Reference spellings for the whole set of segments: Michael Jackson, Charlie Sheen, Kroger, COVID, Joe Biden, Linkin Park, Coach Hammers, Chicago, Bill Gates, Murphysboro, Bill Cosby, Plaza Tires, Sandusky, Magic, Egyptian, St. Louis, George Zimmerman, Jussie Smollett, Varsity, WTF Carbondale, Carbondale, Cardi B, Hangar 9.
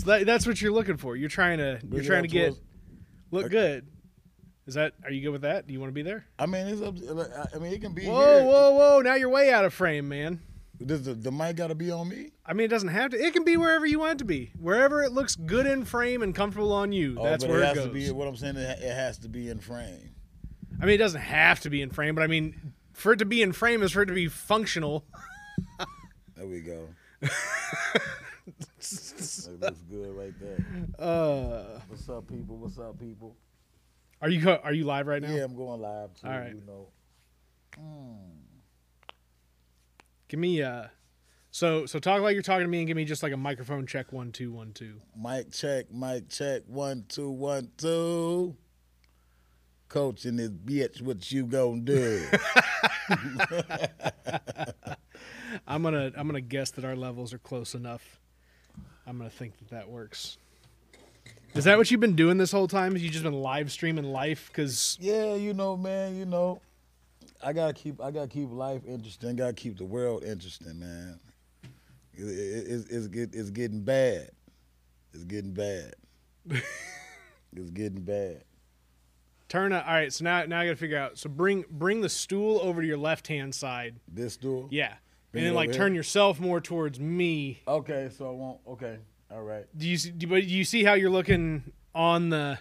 So that's what you're looking for. You're trying to look good. Is that? Are you good with that? Do you want to be there? I mean, it's up. I mean, it can be. Whoa! Now you're way out of frame, man. Does the mic got to be on me? I mean, it doesn't have to. It can be wherever you want it to be. Wherever it looks good in frame and comfortable on you, that's where it goes. To be, what I'm saying, it has to be in frame. I mean, it doesn't have to be in frame, but I mean, for it to be in frame is for it to be functional. There we go. That looks good right there. What's up, people? What's up, people? Are you live right now? Yeah, I'm going live too. All right. You know. Give me so talk like you're talking to me and give me just like a microphone check 1 2 1 2. Mic check 1 2 1 2. Coach and this bitch, what you gonna do? I'm gonna guess that our levels are close enough. I'm gonna think that works. Is that what you've been doing this whole time? Have you just been live streaming life? Cause yeah, you know, man, you know, I gotta keep life interesting. Gotta keep the world interesting, man. It's getting bad. It's getting bad. It's getting bad. Turn up. All right, so now I gotta figure out. So bring the stool over to your left hand side. This stool. Yeah, bring and then like turn yourself more towards me. Okay, so I won't. Okay. All right. Do you see how you're looking on the?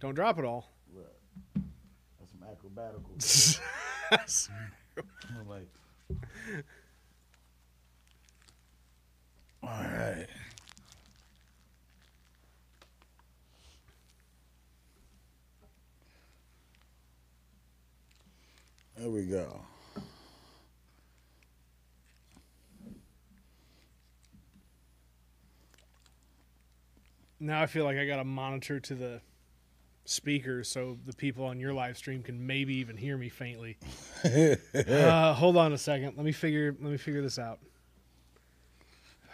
Don't drop it all. Look, that's some acrobatical. That's like. All right. There we go. Now I feel like I got to monitor to the speaker so the people on your live stream can maybe even hear me faintly. Hold on a second. Let me figure this out.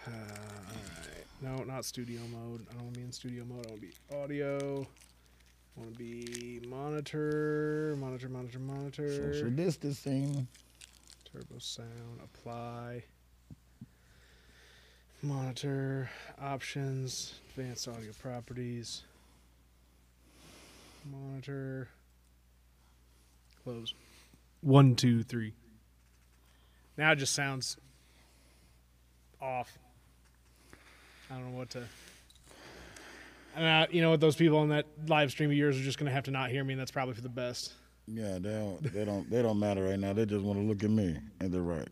All right. No, not studio mode. I don't want to be in studio mode. I want to be audio. I want to be monitor. Social distancing. Turbo sound. Apply. Monitor, options, advanced audio properties, monitor, close. 1, 2, 3. Now it just sounds off. I don't know what to. You know what? Those people on that live stream of yours are just going to have to not hear me, and that's probably for the best. Yeah, they don't matter right now. They just want to look at me, and they're right.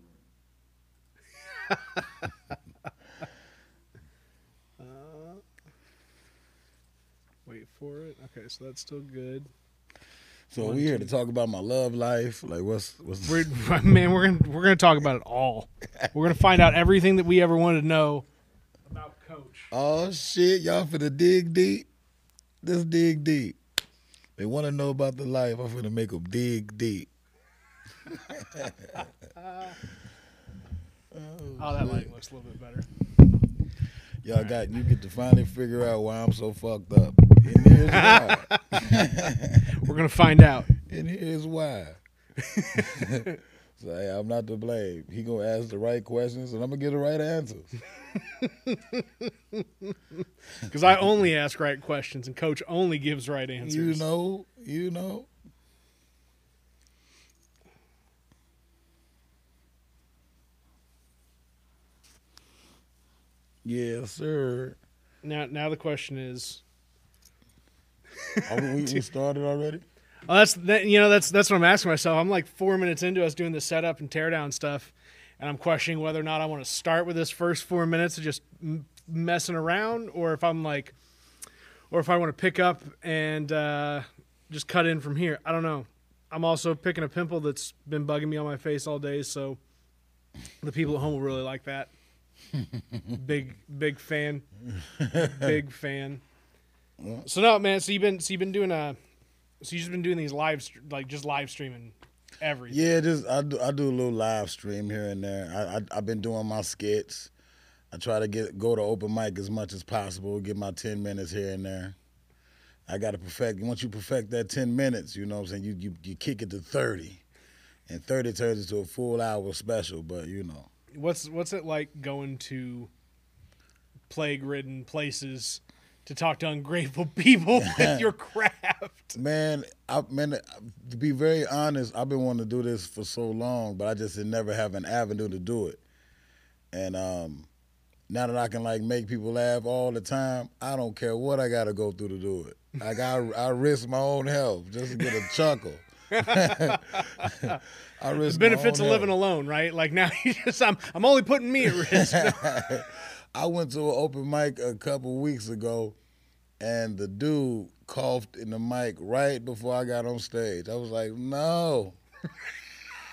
Wait for it. Okay, so that's still good. So we're here to talk about my love life. Like, we're gonna talk about it all. We're gonna find out everything that we ever wanted to know about Coach. Oh shit, y'all finna dig deep. Let's dig deep. They want to know about the life. I'm finna make them dig deep. Oh, that light looks a little bit better. Y'all all got right. You get to finally figure out why I'm so fucked up. And here's why. We're gonna find out. And here's why. So hey, I'm not to blame. He gonna ask the right questions, and I'm gonna get the right answers. Because I only ask right questions, and Coach only gives right answers. You know. Yes, sir. Now the question is. We started already? Oh, that's what I'm asking myself. I'm like 4 minutes into us doing the setup and teardown stuff, and I'm questioning whether or not I want to start with this first 4 minutes of just messing around, or if I want to pick up and just cut in from here. I don't know. I'm also picking a pimple that's been bugging me on my face all day, so the people at home will really like that. big fan. So no, man. So you've just been doing these live streaming everything. Yeah, just I do a little live stream here and there. I've been doing my skits. I try to go to open mic as much as possible. Get my 10 minutes here and there. I got to perfect. Once you perfect that 10 minutes, you know what I'm saying. You kick it to 30, and 30 turns into a full hour special. But you know. What's it like going to plague-ridden places to talk to ungrateful people with your craft. Man, to be very honest, I've been wanting to do this for so long, but I just did never have an avenue to do it. And now that I can like make people laugh all the time, I don't care what I gotta go through to do it. Like I risk my own health just to get a chuckle. I risk the benefits of living alone, right? Like now you just I'm only putting me at risk. I went to an open mic a couple weeks ago, and the dude coughed in the mic right before I got on stage. I was like, no.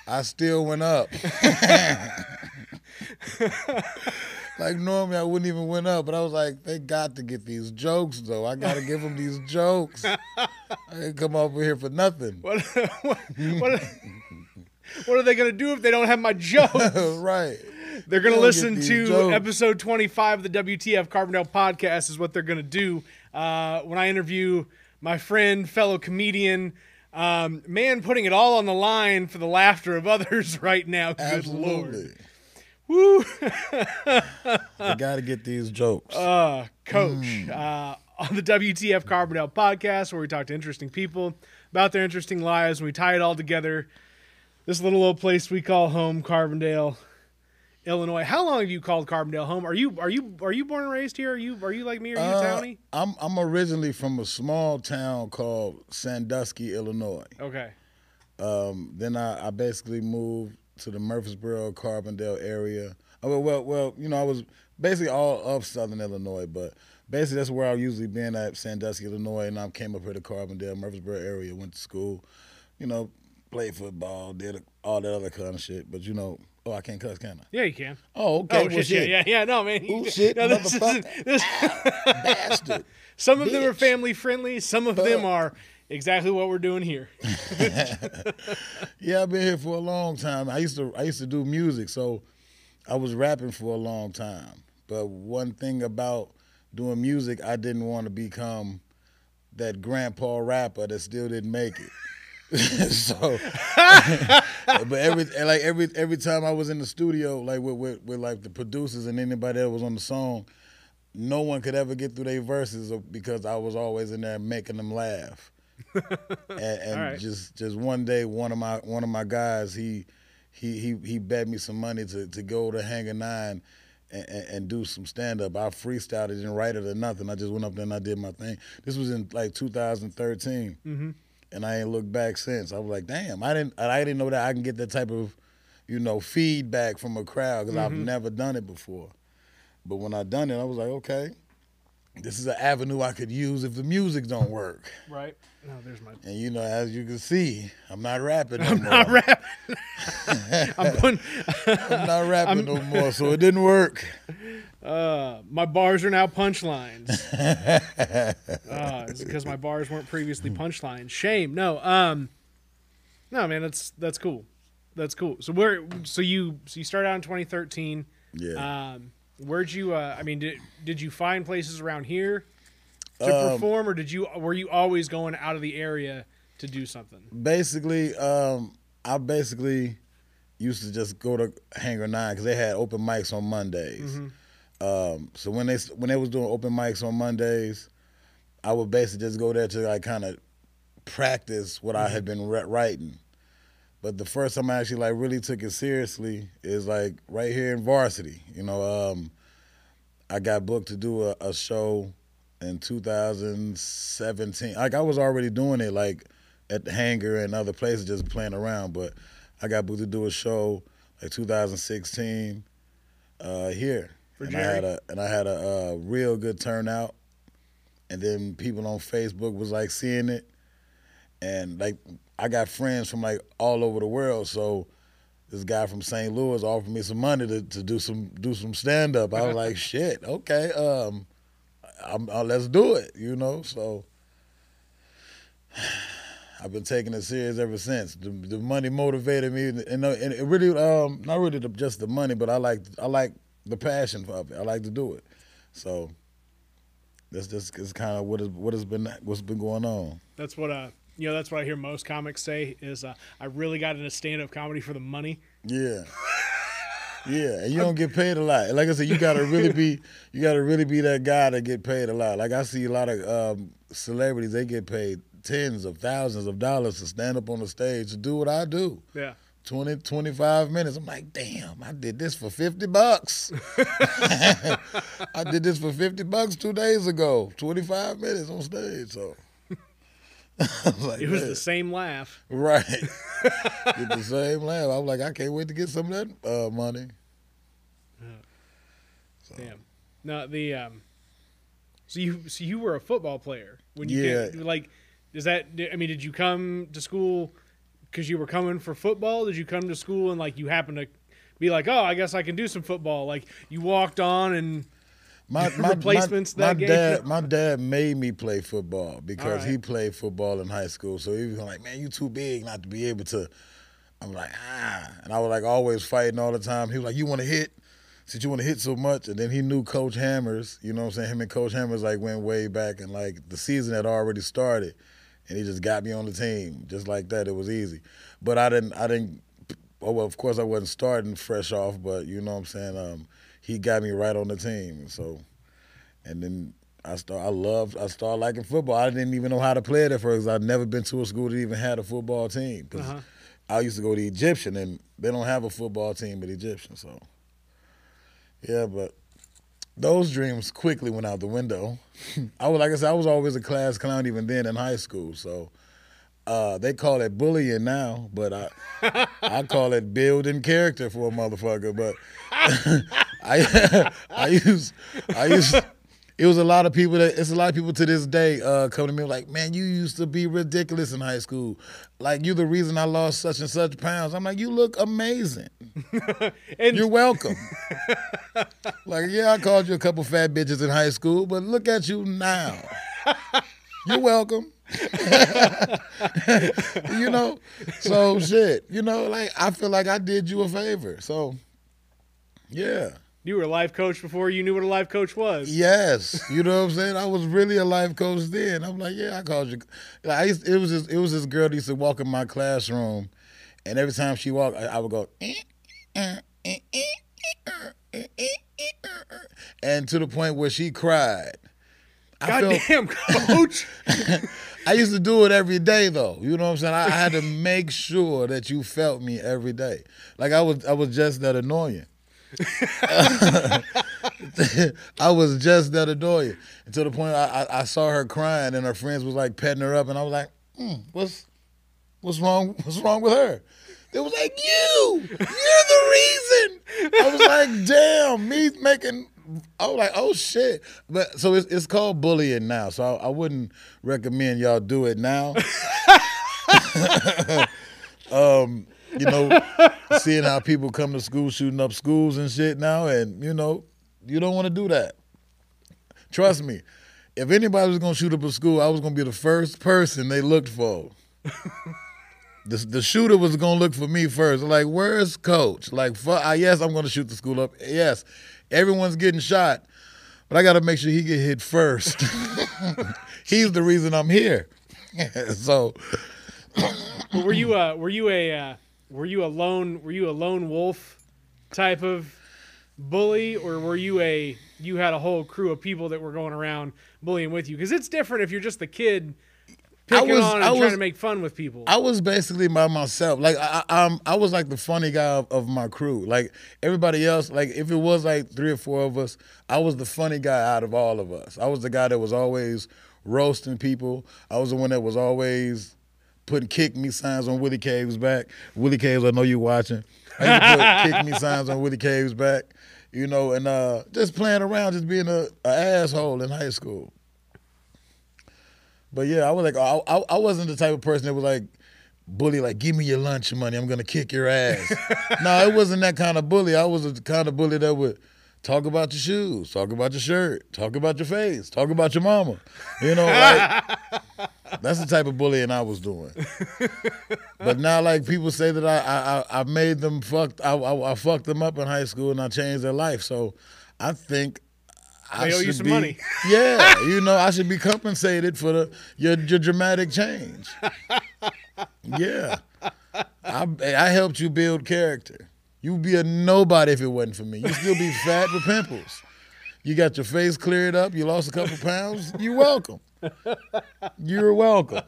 I still went up. Like normally I wouldn't even went up, but I was like, they got to get these jokes though. I got to give them these jokes. I didn't come over here for nothing. What are they going to do if they don't have my jokes? Right. They're going to listen to jokes. Episode 25 of the WTF Carbondale podcast is what they're going to do. When I interview my friend, fellow comedian, man putting it all on the line for the laughter of others right now. Absolutely. Good Lord. Woo. We got to get these jokes. Coach, on the WTF Carbondale podcast where we talk to interesting people about their interesting lives and we tie it all together. This little old place we call home, Carbondale, Illinois. How long have you called Carbondale home? Are you born and raised here? Are you like me? Are you a townie? I'm originally from a small town called Sandusky, Illinois. Okay. Then I basically moved to the Murphysboro, Carbondale area. Well, you know, I was basically all of Southern Illinois, but basically that's where I've usually been at, Sandusky, Illinois, and I came up here to Carbondale, Murphysboro area, went to school, you know, played football, did all that other kind of shit, but you know. Oh, I can't cuss, can I? Yeah, you can. Oh, okay. Oh, well, shit. Yeah, no, man. Oh, shit, no, motherfucker. Bastard. Some of them are family-friendly. Some of them are exactly what we're doing here. Yeah, I've been here for a long time. I used to do music, so I was rapping for a long time. But one thing about doing music, I didn't want to become that grandpa rapper that still didn't make it. So, but every time I was in the studio, like with like the producers and anybody that was on the song, no one could ever get through their verses because I was always in there making them laugh. And right. just one day, one of my guys, he bet me some money to go to Hangar 9 and do some stand up. I freestyled, didn't write it or nothing. I just went up there and I did my thing. This was in like 2013. Mm-hmm. And I ain't looked back since. I was like, damn, I didn't know that I can get that type of, you know, feedback from a crowd because I've never done it before. But when I done it, I was like, okay, this is an avenue I could use if the music don't work. Right. No, there's my. And you know, as you can see, I'm not rapping. I'm not rapping. I'm not rapping no more, so it didn't work. My bars are now punchlines. It's because my bars weren't previously punchlines. Shame. No. No, man. That's cool. That's cool. So you started out in 2013. Yeah. Where'd you? I mean, did you find places around here to perform, or were you always going out of the area to do something? Basically, I basically used to just go to Hangar 9 because they had open mics on Mondays. Mm-hmm. So when they was doing open mics on Mondays, I would basically just go there to like kind of practice what I had been writing. But the first time I actually like really took it seriously is like right here in Varsity. You know, I got booked to do a show in 2017. Like I was already doing it like at the Hangar and other places just playing around, but I got booked to do a show like 2016 here. And I had a real good turnout, and then people on Facebook was like seeing it, and like I got friends from like all over the world. So this guy from St. Louis offered me some money to do some stand up. I was like, shit, okay, let's do it, you know. So I've been taking it serious ever since. The money motivated me, and it really not really just the money, but I like the passion of it. I like to do it, so that's just is kind of what's been going on. That's what you know. That's what I hear most comics say is I really got into stand up comedy for the money. Yeah, Yeah, and you don't get paid a lot. Like I said, you gotta really be that guy that get paid a lot. Like I see a lot of celebrities, they get paid tens of thousands of dollars to stand up on the stage to do what I do. Yeah. 20, 25 minutes. I'm like, damn, I did this for $50. I did this for $50 2 days ago. 25 minutes on stage, so. Like, it was the same laugh. Right. It's the same laugh. I was like, I can't wait to get some of that money. So. Damn. No, the so you were a football player when you came, like, is that, I mean, did you come to school because you were coming for football? Did you come to school and like you happened to be like, oh, I guess I can do some football? Like you walked on and. My dad made me play football because he played football in high school. So he was like, man, you too big not to be able to. I'm like, ah. And I was like always fighting all the time. He was like, you want to hit? Since you want to hit so much. And then he knew Coach Hammers, you know what I'm saying? Him and Coach Hammers like went way back and like the season had already started. And he just got me on the team. Just like that, it was easy. But well, of course I wasn't starting fresh off, but you know what I'm saying? He got me right on the team, so, and then I started liking football. I didn't even know how to play it at first. I'd never been to a school that even had a football team. Cause I used to go to Egyptian, and they don't have a football team at Egyptian, so. Yeah, but those dreams quickly went out the window. Like I said, I was always a class clown even then in high school, so. They call it bullying now, but I call it building character for a motherfucker. But it was a lot of people that, it's a lot of people to this day come to me like, man, you used to be ridiculous in high school. Like, you're the reason I lost such and such pounds. I'm like, you look amazing. And you're welcome. Like, yeah, I called you a couple fat bitches in high school, but look at you now. You're welcome. You know, so shit, you know, like I feel like I did you a favor, so yeah. You were a life coach before you knew what a life coach was. Yes, you know what I'm saying? I was really a life coach then. I'm like, yeah, I called you. Like, it was this girl that used to walk in my classroom, and every time she walked, I would go, and to the point where she cried. Goddamn, Coach. I used to do it every day, though. You know what I'm saying? I had to make sure that you felt me every day. Like, I was just that annoying. I was just that annoying. And to the point I saw her crying, and her friends was, like, petting her up, and I was like, what's wrong with her? It was like, you're the reason. I was like, damn, me making... I was like, oh shit! But so it's called bullying now. So I wouldn't recommend y'all do it now. You know, seeing how people come to school shooting up schools and shit now, and you know, you don't want to do that. Trust me, if anybody was gonna shoot up a school, I was gonna be the first person they looked for. The shooter was gonna look for me first. Like, where's Coach? Like, yes, I'm gonna shoot the school up. Yes. Everyone's getting shot, but I got to make sure he get hit first. He's the reason I'm here. So, but were you a lone wolf type of bully, or were you had a whole crew of people that were going around bullying with you? Because it's different if you're just the kid picking trying to make fun with people. I was basically by myself. Like, I was like the funny guy of my crew. Like, everybody else, like, if it was like 3 or 4 of us, I was the funny guy out of all of us. I was the guy that was always roasting people. I was the one that was always putting kick me signs on Willie Cave's back. Willie Caves, I know you watching. I used to put kick me signs on Willie Cave's back, you know, and just playing around, just being a asshole in high school. But yeah, I was like, I wasn't the type of person that was like, bully, like, give me your lunch money, I'm gonna kick your ass. No, it wasn't that kind of bully. I was the kind of bully that would talk about your shoes, talk about your shirt, talk about your face, talk about your mama. You know, like, that's the type of bullying I was doing. But now, like, people say that I made them I fucked them up in high school and I changed their life. So I think I owe you some money. Yeah, you know, I should be compensated for your dramatic change. Yeah. I helped you build character. You'd be a nobody if it wasn't for me. You'd still be fat with pimples. You got your face cleared up. You lost a couple pounds. You're welcome. You're welcome.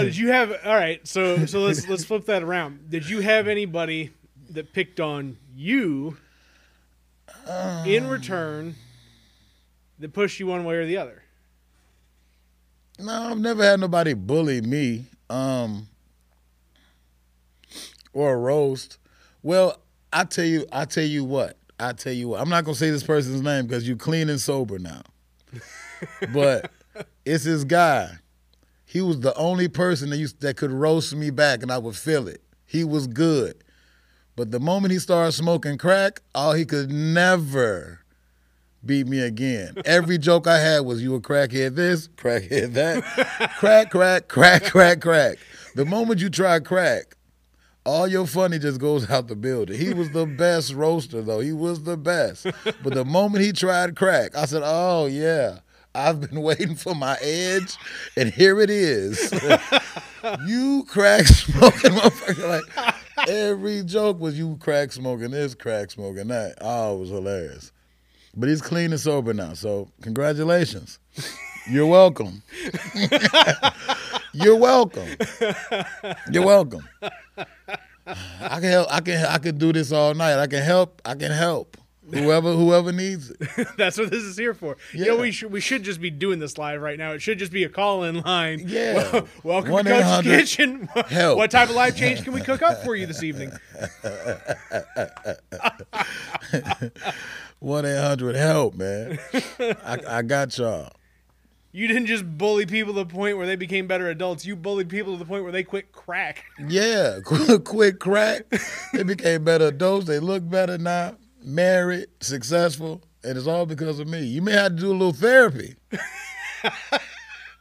Did you have all right? So let's flip that around. Did you have anybody that picked on you in return that pushed you one way or the other? No, I've never had nobody bully me or roast. Well, I tell you what. I'm not gonna say this person's name because you clean and sober now. But it's this guy. He was the only person that could roast me back, and I would feel it. He was good. But the moment he started smoking crack, he could never beat me again. Every joke I had was, you a crackhead this, crackhead that, crack, crack, crack, crack, crack. The moment you try crack, all your funny just goes out the building. He was the best roaster, though. He was the best. But the moment he tried crack, I said, oh, yeah. I've been waiting for my edge, and here it is. You crack smoking, motherfucker. Like, every joke was you crack smoking this, crack smoking that. Oh, it was hilarious. But he's clean and sober now, so congratulations. You're welcome. You're welcome. You're welcome. I can help. I can do this all night. I can help. Whoever needs it. That's what this is here for. Yeah, we should just be doing this live right now. It should just be a call-in line. Yeah. Well, welcome to Coach's Kitchen. Help. What type of life change can we cook up for you this evening? 1-800-HELP, man. I got y'all. You didn't just bully people to the point where they became better adults. You bullied people to the point where they quit crack. Yeah, quit crack. They became better adults. They look better now. Married, successful, and it's all because of me. You may have to do a little therapy.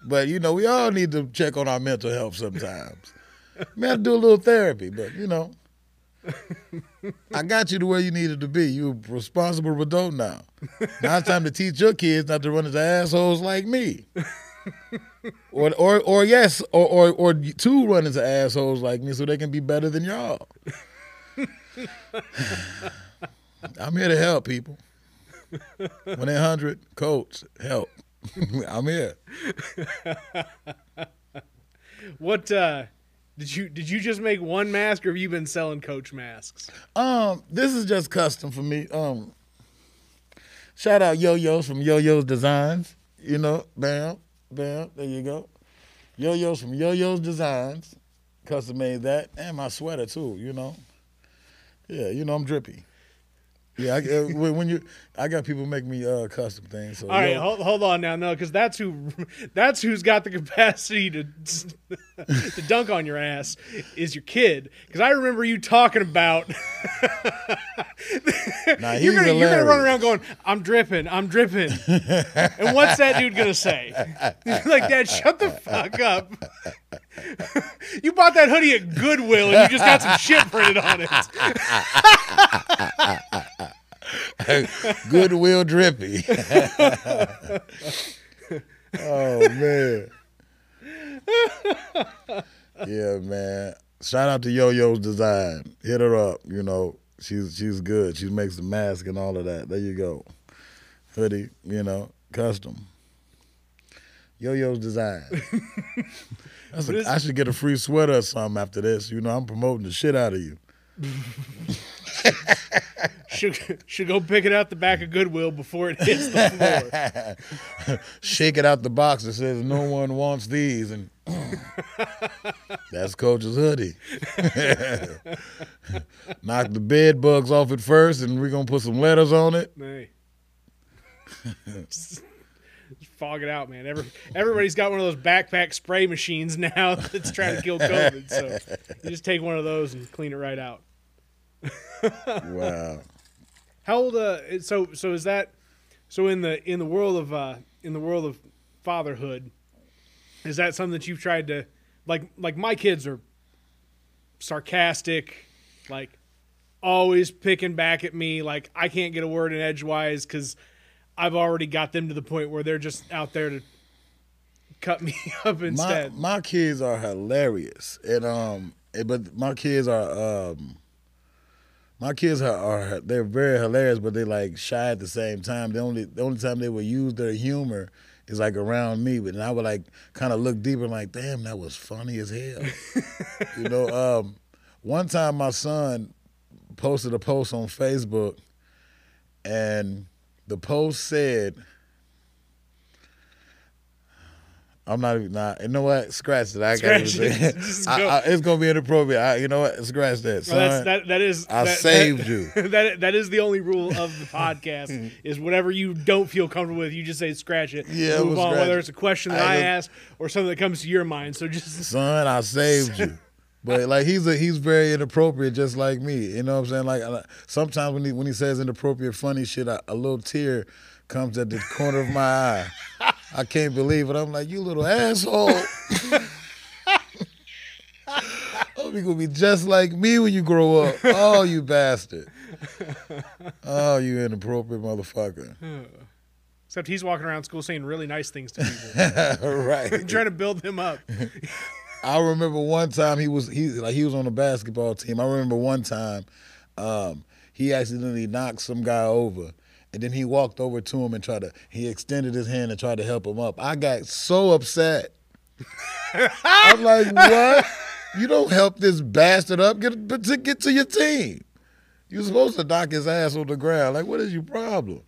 But, we all need to check on our mental health sometimes. You may have to do a little therapy, but, I got you to where you needed to be. You're a responsible adult now. Now it's time to teach your kids not to run into assholes like me. Or to run into assholes like me so they can be better than y'all. I'm here to help people. 1-800-COACH, help. I'm here. What did you just make one mask, or have you been selling Coach masks? This is just custom for me. Shout out Yo-Yo's from Yo-Yo's Designs. Bam, bam, there you go. Yo-Yo's from Yo-Yo's Designs. Custom made that, and my sweater too. Yeah, I'm drippy. Yeah, I got people make me custom things. So, all right, hold on now, no, because that's who's got the capacity to dunk on your ass is your kid. Because I remember you talking about. Nah, you're gonna run around going, I'm dripping, and what's that dude gonna say? Like, Dad, shut the fuck up. You bought that hoodie at Goodwill, and you just got some shit printed on it. Goodwill drippy. Oh, man. Yeah, man. Shout out to Yo-Yo's Design. Hit her up. She's good. She makes the mask and all of that. There you go. Hoodie, custom. Yo-Yo's Design. I should get a free sweater or something after this. I'm promoting the shit out of you. Should go pick it out the back of Goodwill before it hits the floor. Shake it out the box that says no one wants these, and that's Coach's hoodie. Knock the bed bugs off it first, and we're gonna put some letters on it. Hey. Just fog it out, man. Everybody's got one of those backpack spray machines now that's trying to kill COVID. So you just take one of those and clean it right out. Wow. How old? So is that? So in the world of fatherhood, is that something that you've tried to like my kids are sarcastic, like always picking back at me, like I can't get a word in edgewise because I've already got them to the point where they're just out there to cut me up instead. My kids are hilarious, and but my kids are they're very hilarious, but they like shy at the same time. The only time they would use their humor is like around me, but then I would like kind of look deeper and like, damn, that was funny as hell. You know, one time my son posted a post on Facebook, and the post said, you know what? Scratch it. I got to say it. It's going to be inappropriate. You know what? Scratch that, son. That is, I saved you. That is the only rule of the podcast is whatever you don't feel comfortable with, you just say scratch it. Yeah, move on, whether it's a question that I asked or something that comes to your mind. So just son, I saved you. But like he's very inappropriate, just like me. You know what I'm saying? Like sometimes when he says inappropriate, funny shit, a little tear comes at the corner of my eye. I can't believe it. I'm like, you little asshole. Hope you're gonna be just like me when you grow up. Oh, you bastard. Oh, you inappropriate motherfucker. Except he's walking around school saying really nice things to people. Right. Trying to build them up. I remember one time he was on the basketball team. I remember one time he accidentally knocked some guy over. And then he walked over to him and he extended his hand and tried to help him up. I got so upset. I'm like, what? You don't help this bastard up. Get to your team. You're supposed to knock his ass on the ground. Like, what is your problem?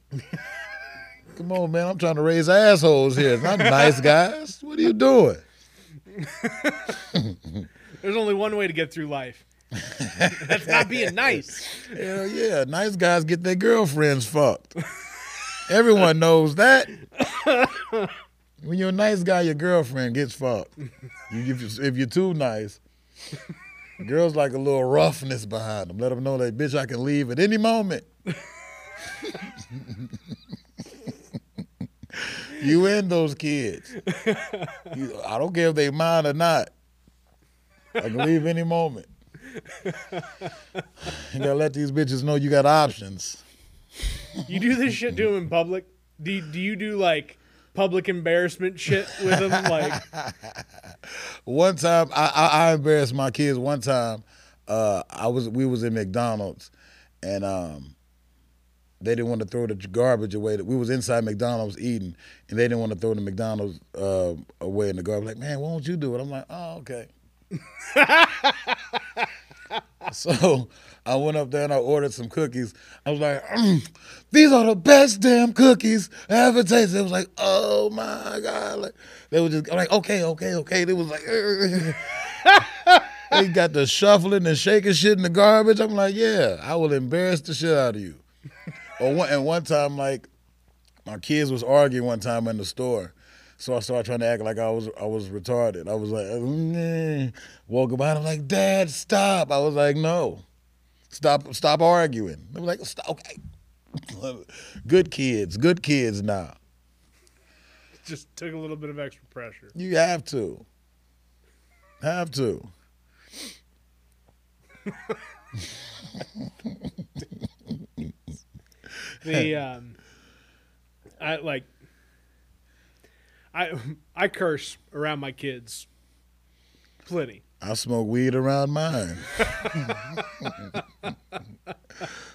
Come on, man. I'm trying to raise assholes here. It's not nice, guys. What are you doing? There's only one way to get through life. That's not being nice. Hell yeah. Nice guys get their girlfriends fucked. Everyone knows that. When you're a nice guy, your girlfriend gets fucked. If you're too nice, girls like a little roughness behind them. Let them know that, bitch, I can leave at any moment. You and those kids. I don't care if they mind or not. I can leave any moment. You gotta let these bitches know you got options. You do this shit to them in public? Do you do like public embarrassment shit with them? Like one time, I embarrassed my kids. One time, we was in McDonald's, and they didn't want to throw the garbage away. We was inside McDonald's eating, and they didn't want to throw the McDonald's away in the garbage. Like, man, why don't you do it? I'm like, oh, okay. So I went up there and I ordered some cookies. I was like, these are the best damn cookies I ever tasted. It was like, oh my God. Like, they were just like, okay. They was like, they got the shuffling and shaking shit in the garbage. I'm like, yeah, I will embarrass the shit out of you. One time, like, my kids was arguing one time in the store. So I started trying to act like I was retarded. I was like, walking by, I'm like, Dad, stop. I was like, no, stop arguing. They were like, stop, okay. Good kids now. Just took a little bit of extra pressure. You have to. Have to. I curse around my kids plenty. I smoke weed around mine.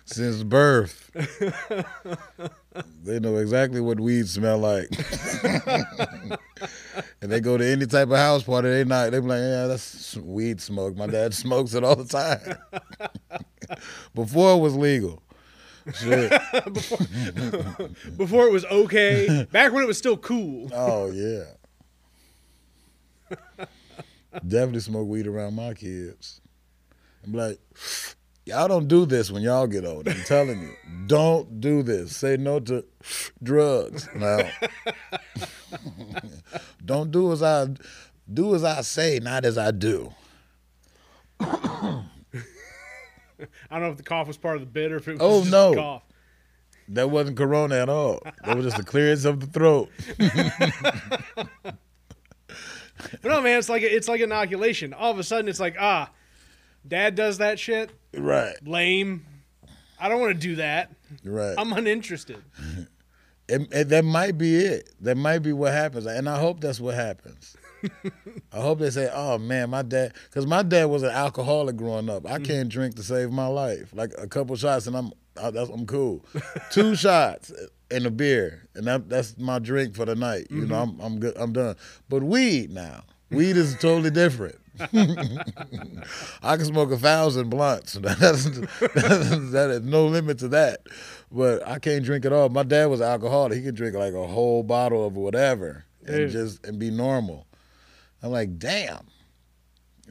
Since birth. They know exactly what weed smell like. And they go to any type of house party, they be like, yeah, that's weed smoke. My dad smokes it all the time. Before it was legal. Shit. Before it was okay. Back when it was still cool. Oh, yeah. Definitely smoke weed around my kids. I'm like, y'all don't do this when y'all get old. I'm telling you, don't do this. Say no to drugs now. Don't do as I say, not as I do. I don't know if the cough was part of the bit or if it was just a cough. That wasn't corona at all. That was just the clearance of the throat. But no, man, it's like inoculation. All of a sudden, it's like, Dad does that shit. Right. Lame. I don't want to do that. Right. I'm uninterested. That might be it. That might be what happens. And I hope that's what happens. I hope they say, oh man, my dad, because my dad was an alcoholic growing up. I can't drink to save my life. Like a couple shots and I'm cool. 2 shots and a beer, and that's my drink for the night. You know, I'm good, I'm done. But weed now, weed is totally different. I can smoke 1,000 blunts. That is no limit to that. But I can't drink at all. My dad was an alcoholic. He could drink like a whole bottle of whatever and just be normal. I'm like, damn.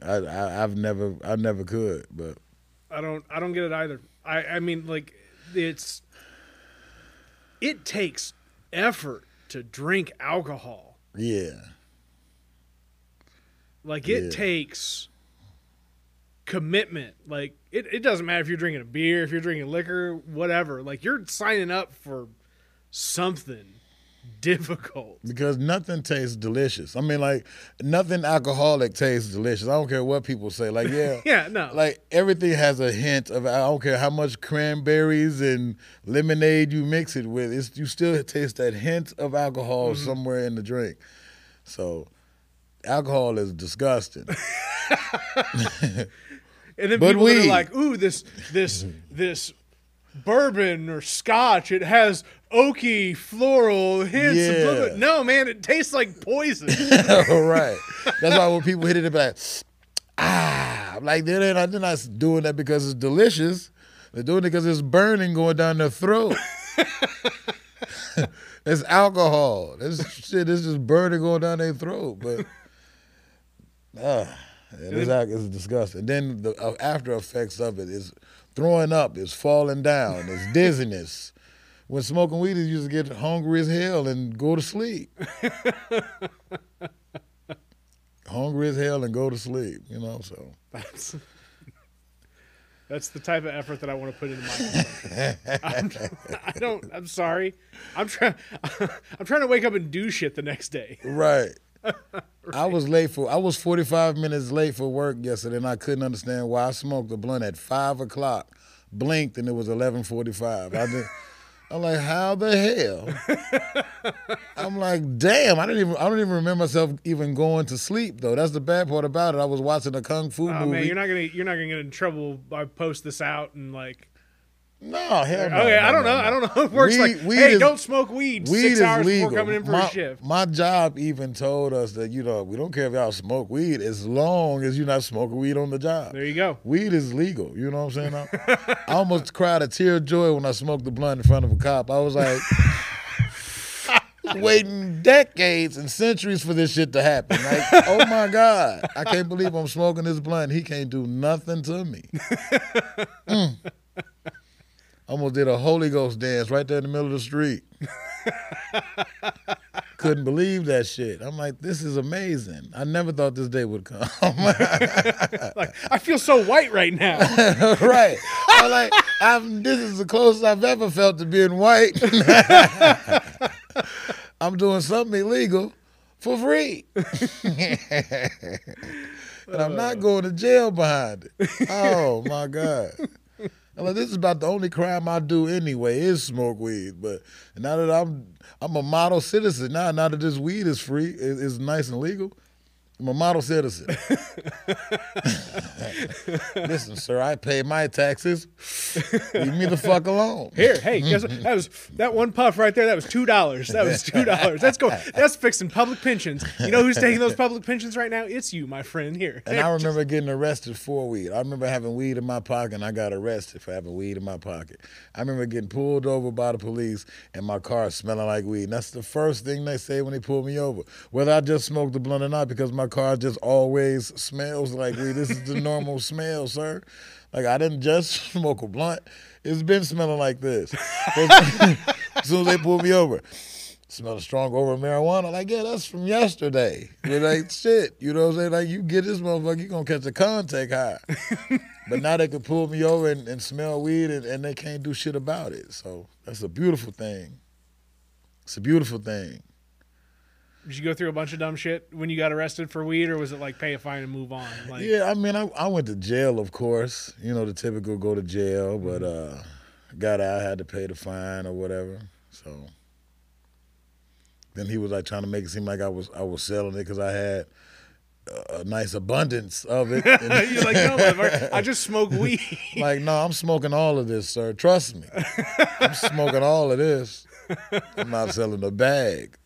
I never could. But I don't get it either. I mean, like, it takes effort to drink alcohol. Yeah. Like, it takes commitment. Like, it doesn't matter if you're drinking a beer, if you're drinking liquor, whatever. Like, you're signing up for something difficult. Because nothing tastes delicious. I mean, like, nothing alcoholic tastes delicious. I don't care what people say. Like, yeah. Yeah, no. Like, everything has a hint of, I don't care how much cranberries and lemonade you mix it with. You still taste that hint of alcohol somewhere in the drink. So alcohol is disgusting. And then but people are like, ooh, this bourbon or scotch, it has oaky floral hints. Yeah. No, man, it tastes like poison. Right. That's why when people hit it, they're like, ah. I'm like, they're not doing that because it's delicious. They're doing it because it's burning going down their throat. It's alcohol. This shit is just burning going down their throat. But it's disgusting. Then the after effects of it is throwing up, it's falling down, it's dizziness. When smoking weed, you used to get hungry as hell and go to sleep. Hungry as hell and go to sleep, you know, so. That's the type of effort that I want to put into my consumption. I'm sorry. I'm trying to wake up and do shit the next day. Right. Right. I was 45 minutes late for work yesterday, and I couldn't understand why I smoked a blunt at 5 o'clock, blinked, and it was 11:45. I'm like, how the hell? I'm like, damn, I don't even remember myself even going to sleep though. That's the bad part about it. I was watching a kung fu movie. Oh man, you're not gonna get in trouble. I post this out and like. No, hell no. Okay, I don't know. I don't know if it works. Don't smoke weed. Weed 6 hours is legal. Before coming in for a shift. My job even told us that, you know, we don't care if y'all smoke weed as long as you're not smoking weed on the job. There you go. Weed is legal. You know what I'm saying? I almost cried a tear of joy when I smoked the blunt in front of a cop. I was like, waiting decades and centuries for this shit to happen. Like, oh my God, I can't believe I'm smoking this blunt. He can't do nothing to me. Almost did a Holy Ghost dance right there in the middle of the street. Couldn't believe that shit. I'm like, this is amazing. I never thought this day would come. Like, I feel so white right now. Right. I'm like, this is the closest I've ever felt to being white. I'm doing something illegal for free. And I'm not going to jail behind it. Oh, my God. I'm like, this is about the only crime I do anyway is smoke weed. But now that I'm a model citizen now that this weed is free, it's nice and legal, I'm a model citizen. Listen, sir, I pay my taxes. Leave me the fuck alone. Here, hey, guess what? That one puff right there, that was $2. That was $2. That's fixing public pensions. You know who's taking those public pensions right now? It's you, my friend, here. And I remember getting arrested for weed. I remember having weed in my pocket, and I got arrested for having weed in my pocket. I remember getting pulled over by the police, and my car smelling like weed. And that's the first thing they say when they pull me over, whether I just smoked the blunt or not, because my car just always smells like weed. This is the normal smell, sir. Like, I didn't just smoke a blunt. It's been smelling like this. As soon as they pulled me over, smelled strong over marijuana. Like, yeah, that's from yesterday. You're like, shit, you know what I'm saying? Like, you get this motherfucker, you're going to catch a contact high. But now they can pull me over and smell weed, and they can't do shit about it. So that's a beautiful thing. It's a beautiful thing. Did you go through a bunch of dumb shit when you got arrested for weed, or was it like pay a fine and move on? Like, yeah, I mean, I went to jail, of course. You know, the typical go to jail, but got out, had to pay the fine or whatever. So Then he was like trying to make it seem like I was selling it because I had a nice abundance of it. You're like, no, motherfucker, I just smoke weed. Like, no, I'm smoking all of this, sir. Trust me. I'm smoking all of this. I'm not selling a bag.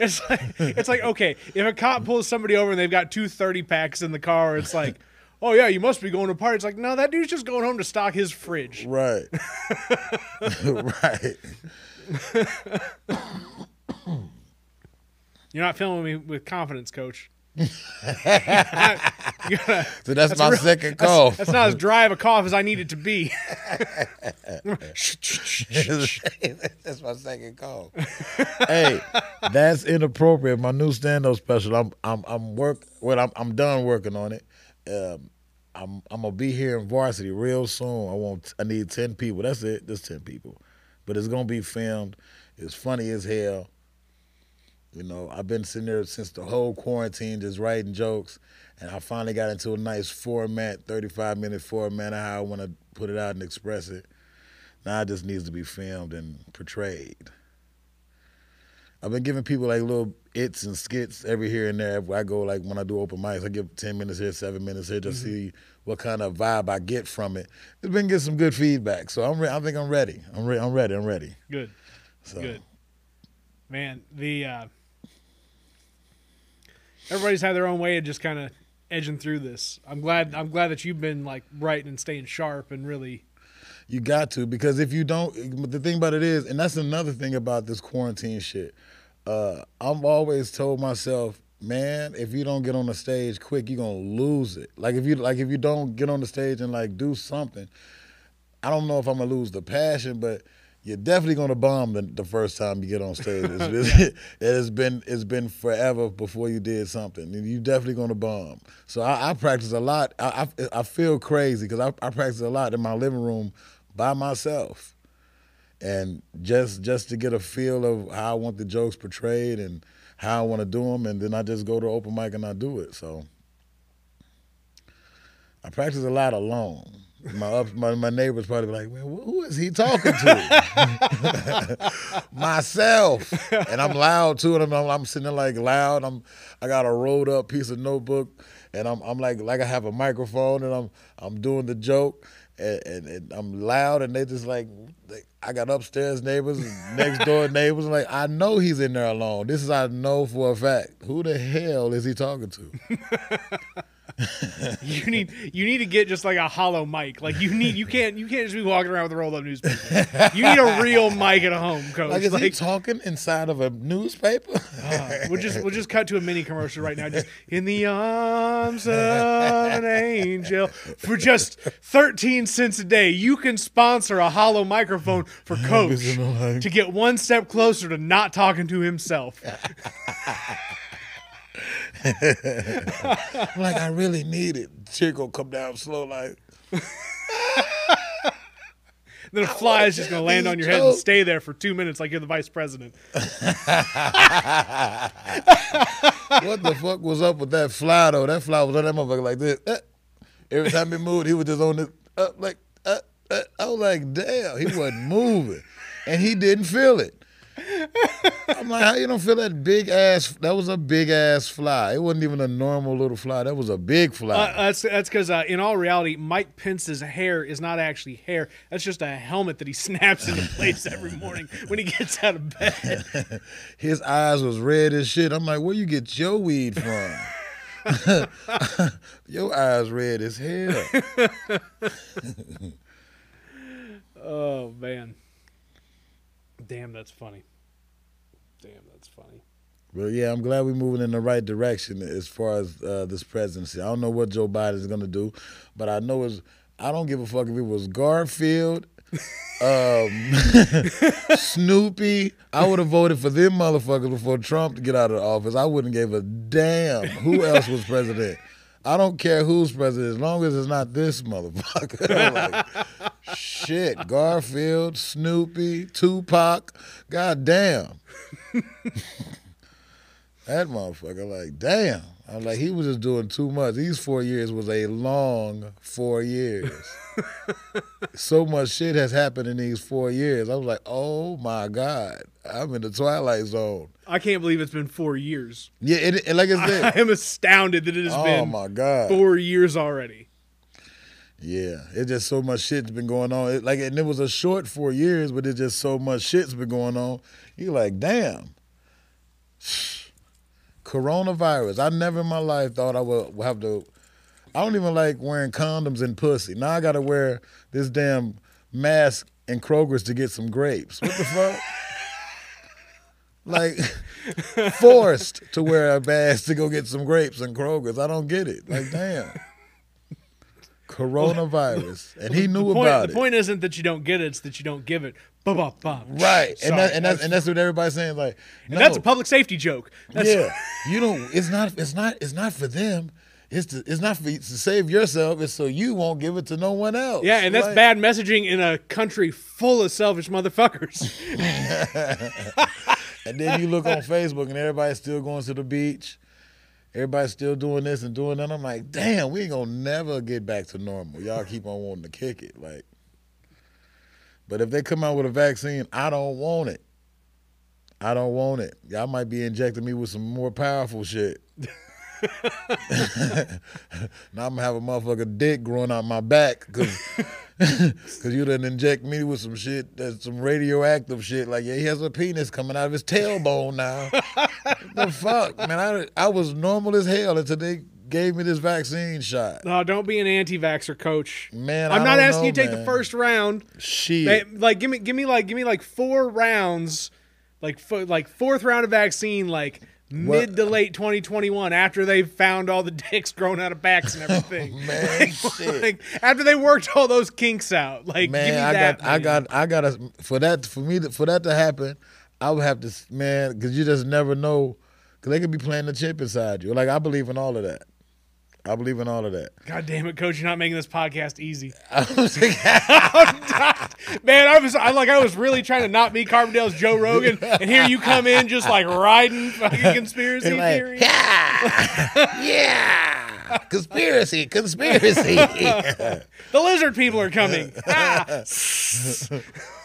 It's like, okay, if a cop pulls somebody over and they've got two 30-packs in the car, it's like, oh, yeah, you must be going to a party. It's like, no, that dude's just going home to stock his fridge. Right. Right. You're not filming me with confidence, Coach. So that's my second cough. That's not as dry of a cough as I need it to be. That's my second cough. Hey, that's inappropriate. My new stand-up special. I'm done working on it. I'm gonna be here in Varsity real soon. I need 10 people. That's it. Just 10 people. But it's gonna be filmed. It's funny as hell. You know, I've been sitting there since the whole quarantine just writing jokes, and I finally got into a nice format, 35-minute format of how I want to put it out and express it. Now it just needs to be filmed and portrayed. I've been giving people like little its and skits every here and there. I go like when I do open mics, I give 10 minutes here, 7 minutes here, just see what kind of vibe I get from it. It's been getting some good feedback, so I think I'm ready. I'm ready. Good. So. Good. Man, the... Everybody's had their own way of just kind of edging through this. I'm glad that you've been like writing and staying sharp and really. You got to, because if you don't, the thing about it is, and that's another thing about this quarantine shit. I've always told myself, man, if you don't get on the stage quick, you're gonna lose it. Like if you don't get on the stage and like do something, I don't know if I'm gonna lose the passion, but. You're definitely gonna bomb the first time you get on stage. It's been forever before you did something. You're definitely gonna bomb. So I practice a lot. I feel crazy because I practice a lot in my living room by myself, and just to get a feel of how I want the jokes portrayed and how I want to do them, and then I just go to open mic and I do it. So I practice a lot alone. My neighbors probably be like, man, who is he talking to? Myself. And I'm loud too, and I'm sitting there like loud. I got a rolled up piece of notebook, and I'm like I have a microphone, and I'm doing the joke, and I'm loud, and they just like I got upstairs neighbors, next door neighbors, and like I know he's in there alone. This is I know for a fact. Who the hell is he talking to? You need to get just like a hollow mic. Like you can't just be walking around with a rolled up newspaper. You need a real mic at home, Coach. Like is he talking inside of a newspaper? We'll just cut to a mini commercial right now. Just in the arms of an angel. For just 13 cents a day, you can sponsor a hollow microphone for Coach to get one step closer to not talking to himself. I'm like, I really need it. Chick will come down slow, like. Then a fly is just going to land on your head and stay there for 2 minutes like you're the vice president. What the fuck was up with that fly, though? That fly was on that motherfucker like this. Every time he moved, he was just on this. I was like, damn, he wasn't moving. And he didn't feel it. I'm like, how you don't feel that big ass? That was a big ass fly. It wasn't even a normal little fly. That was a big fly. That's because in all reality, Mike Pence's hair is not actually hair. That's just a helmet that he snaps into place every morning when he gets out of bed. His eyes was red as shit. I'm like, where you get your weed from? Your eyes red as hell. Oh, man. Damn, that's funny. Well, yeah, I'm glad we're moving in the right direction as far as this presidency. I don't know what Joe Biden is going to do, but I know I don't give a fuck if it was Garfield, Snoopy. I would have voted for them motherfuckers before Trump to get out of office. I wouldn't give a damn who else was president. I don't care who's president, as long as it's not this motherfucker. Like, shit, Garfield, Snoopy, Tupac, goddamn. That motherfucker, like, damn. I'm like, he was just doing too much. These 4 years was a long 4 years. So much shit has happened in these 4 years. I was like, oh my God, I'm in the twilight zone. I can't believe it's been 4 years. Yeah, and like I said, I am astounded that it has been my God. 4 years already. Yeah, it's just so much shit's been going on. And it was a short 4 years, but it's just so much shit's been going on. You're like, damn. Coronavirus. I never in my life thought I would have to. I don't even like wearing condoms and pussy. Now I got to wear this damn mask in Kroger's to get some grapes. What the fuck? Like, forced to wear a mask to go get some grapes in Kroger's. I don't get it. Like, damn. Coronavirus. And he knew about it. The point isn't that you don't get it, it's that you don't give it. Right. And that's what everybody's saying. Like, no. And that's a public safety joke. You don't. It's not for them. It's not for you to save yourself. It's so you won't give it to no one else. Yeah, and that's bad messaging in a country full of selfish motherfuckers. And then you look on Facebook and everybody's still going to the beach. Everybody's still doing this and doing that. I'm like, damn, we ain't gonna never get back to normal. Y'all keep on wanting to kick it, like. But if they come out with a vaccine, I don't want it. I don't want it. Y'all might be injecting me with some more powerful shit. Now I'm going to have a motherfucker dick growing out my back because you done inject me with some shit, that's some radioactive shit. Like, yeah, he has a penis coming out of his tailbone now. What the fuck? Man, I was normal as hell until they gave me this vaccine shot. No, don't be an anti-vaxxer, coach. Man, I'm not asking you to take the first round. Shit. Like, give me like 4 rounds, like fourth round of vaccine, like mid to late 2021, after they've found all the dicks grown out of backs and everything. Oh, man, shit. Like, after they worked all those kinks out. Like, man, give me that. For that to happen, I would have to, man, because you just never know, because they could be playing the chip inside you. Like, I believe in all of that. I believe in all of that. God damn it, Coach! You're not making this podcast easy. Man, I was really trying to not be Carbondale's Joe Rogan, and here you come in just like riding fucking conspiracy theory. Yeah, yeah, conspiracy. The lizard people are coming.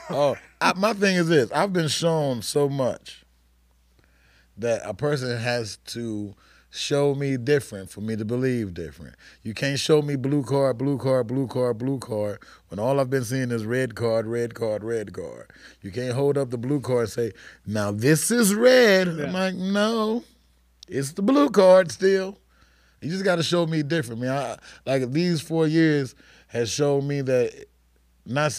Oh, my thing is this: I've been shown so much that a person has to show me different for me to believe different. You can't show me blue card when all I've been seeing is red card. You can't hold up the blue card and say, now this is red. Yeah. I'm like, no, it's the blue card still. You just got to show me different. Like these 4 years has shown me that, I'm not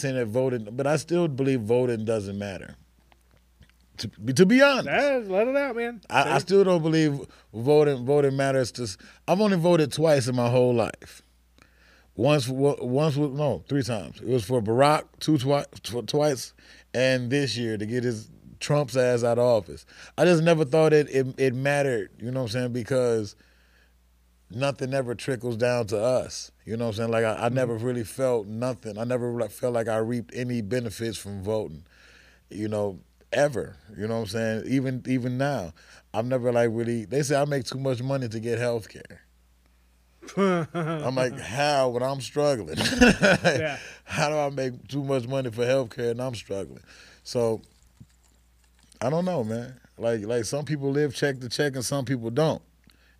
saying that voting, but I still believe voting doesn't matter. To be honest. Let it out, man. I still don't believe voting matters. I've only voted twice in my whole life. Three times. It was for Barack, twice, and this year to get his Trump's ass out of office. I just never thought it mattered, you know what I'm saying, because nothing ever trickles down to us, you know what I'm saying? Like, I never really felt nothing. I never felt like I reaped any benefits from voting, you know, ever, you know what I'm saying? Even now, I'm never like really. They say I make too much money to get health care. I'm like, how? When I'm struggling, yeah. How do I make too much money for health care and I'm struggling? So I don't know, man. Like some people live check to check and some people don't,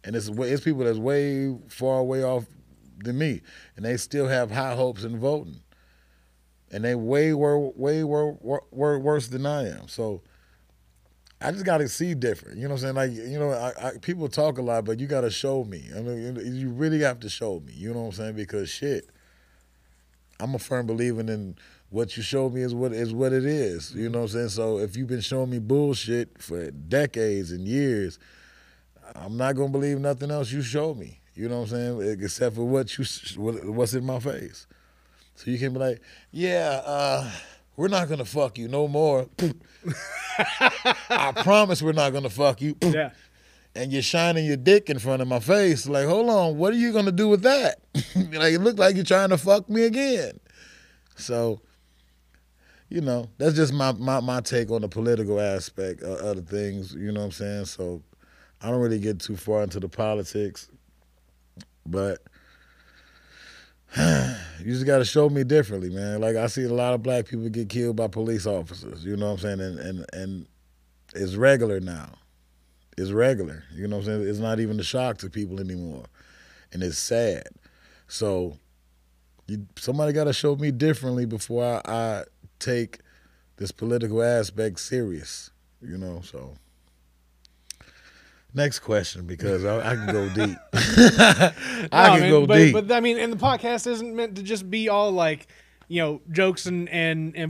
and it's people that's way far away off than me, and they still have high hopes in voting. And they way worse than I am. So I just got to see different. You know what I'm saying? Like, you know, people talk a lot, but you got to show me. I mean, you really have to show me. You know what I'm saying? Because shit, I'm a firm believer in what you show me is what it is. You know what I'm saying? So if you've been showing me bullshit for decades and years, I'm not going to believe nothing else you show me. You know what I'm saying? Except for what's in my face. So you can be like, yeah, we're not going to fuck you no more. I promise we're not going to fuck you. Yeah. And you're shining your dick in front of my face. Like, hold on, what are you going to do with that? Like, it looked like you're trying to fuck me again. So, you know, that's just my take on the political aspect of the things, you know what I'm saying? So I don't really get too far into the politics, but you just got to show me differently, man. Like, I see a lot of black people get killed by police officers, you know what I'm saying? And it's regular now. It's regular, you know what I'm saying? It's not even a shock to people anymore, and it's sad. So somebody got to show me differently before I take this political aspect serious, you know, so. Next question, because I can go deep. I can go deep. But I mean, and the podcast isn't meant to just be all like, you know, jokes and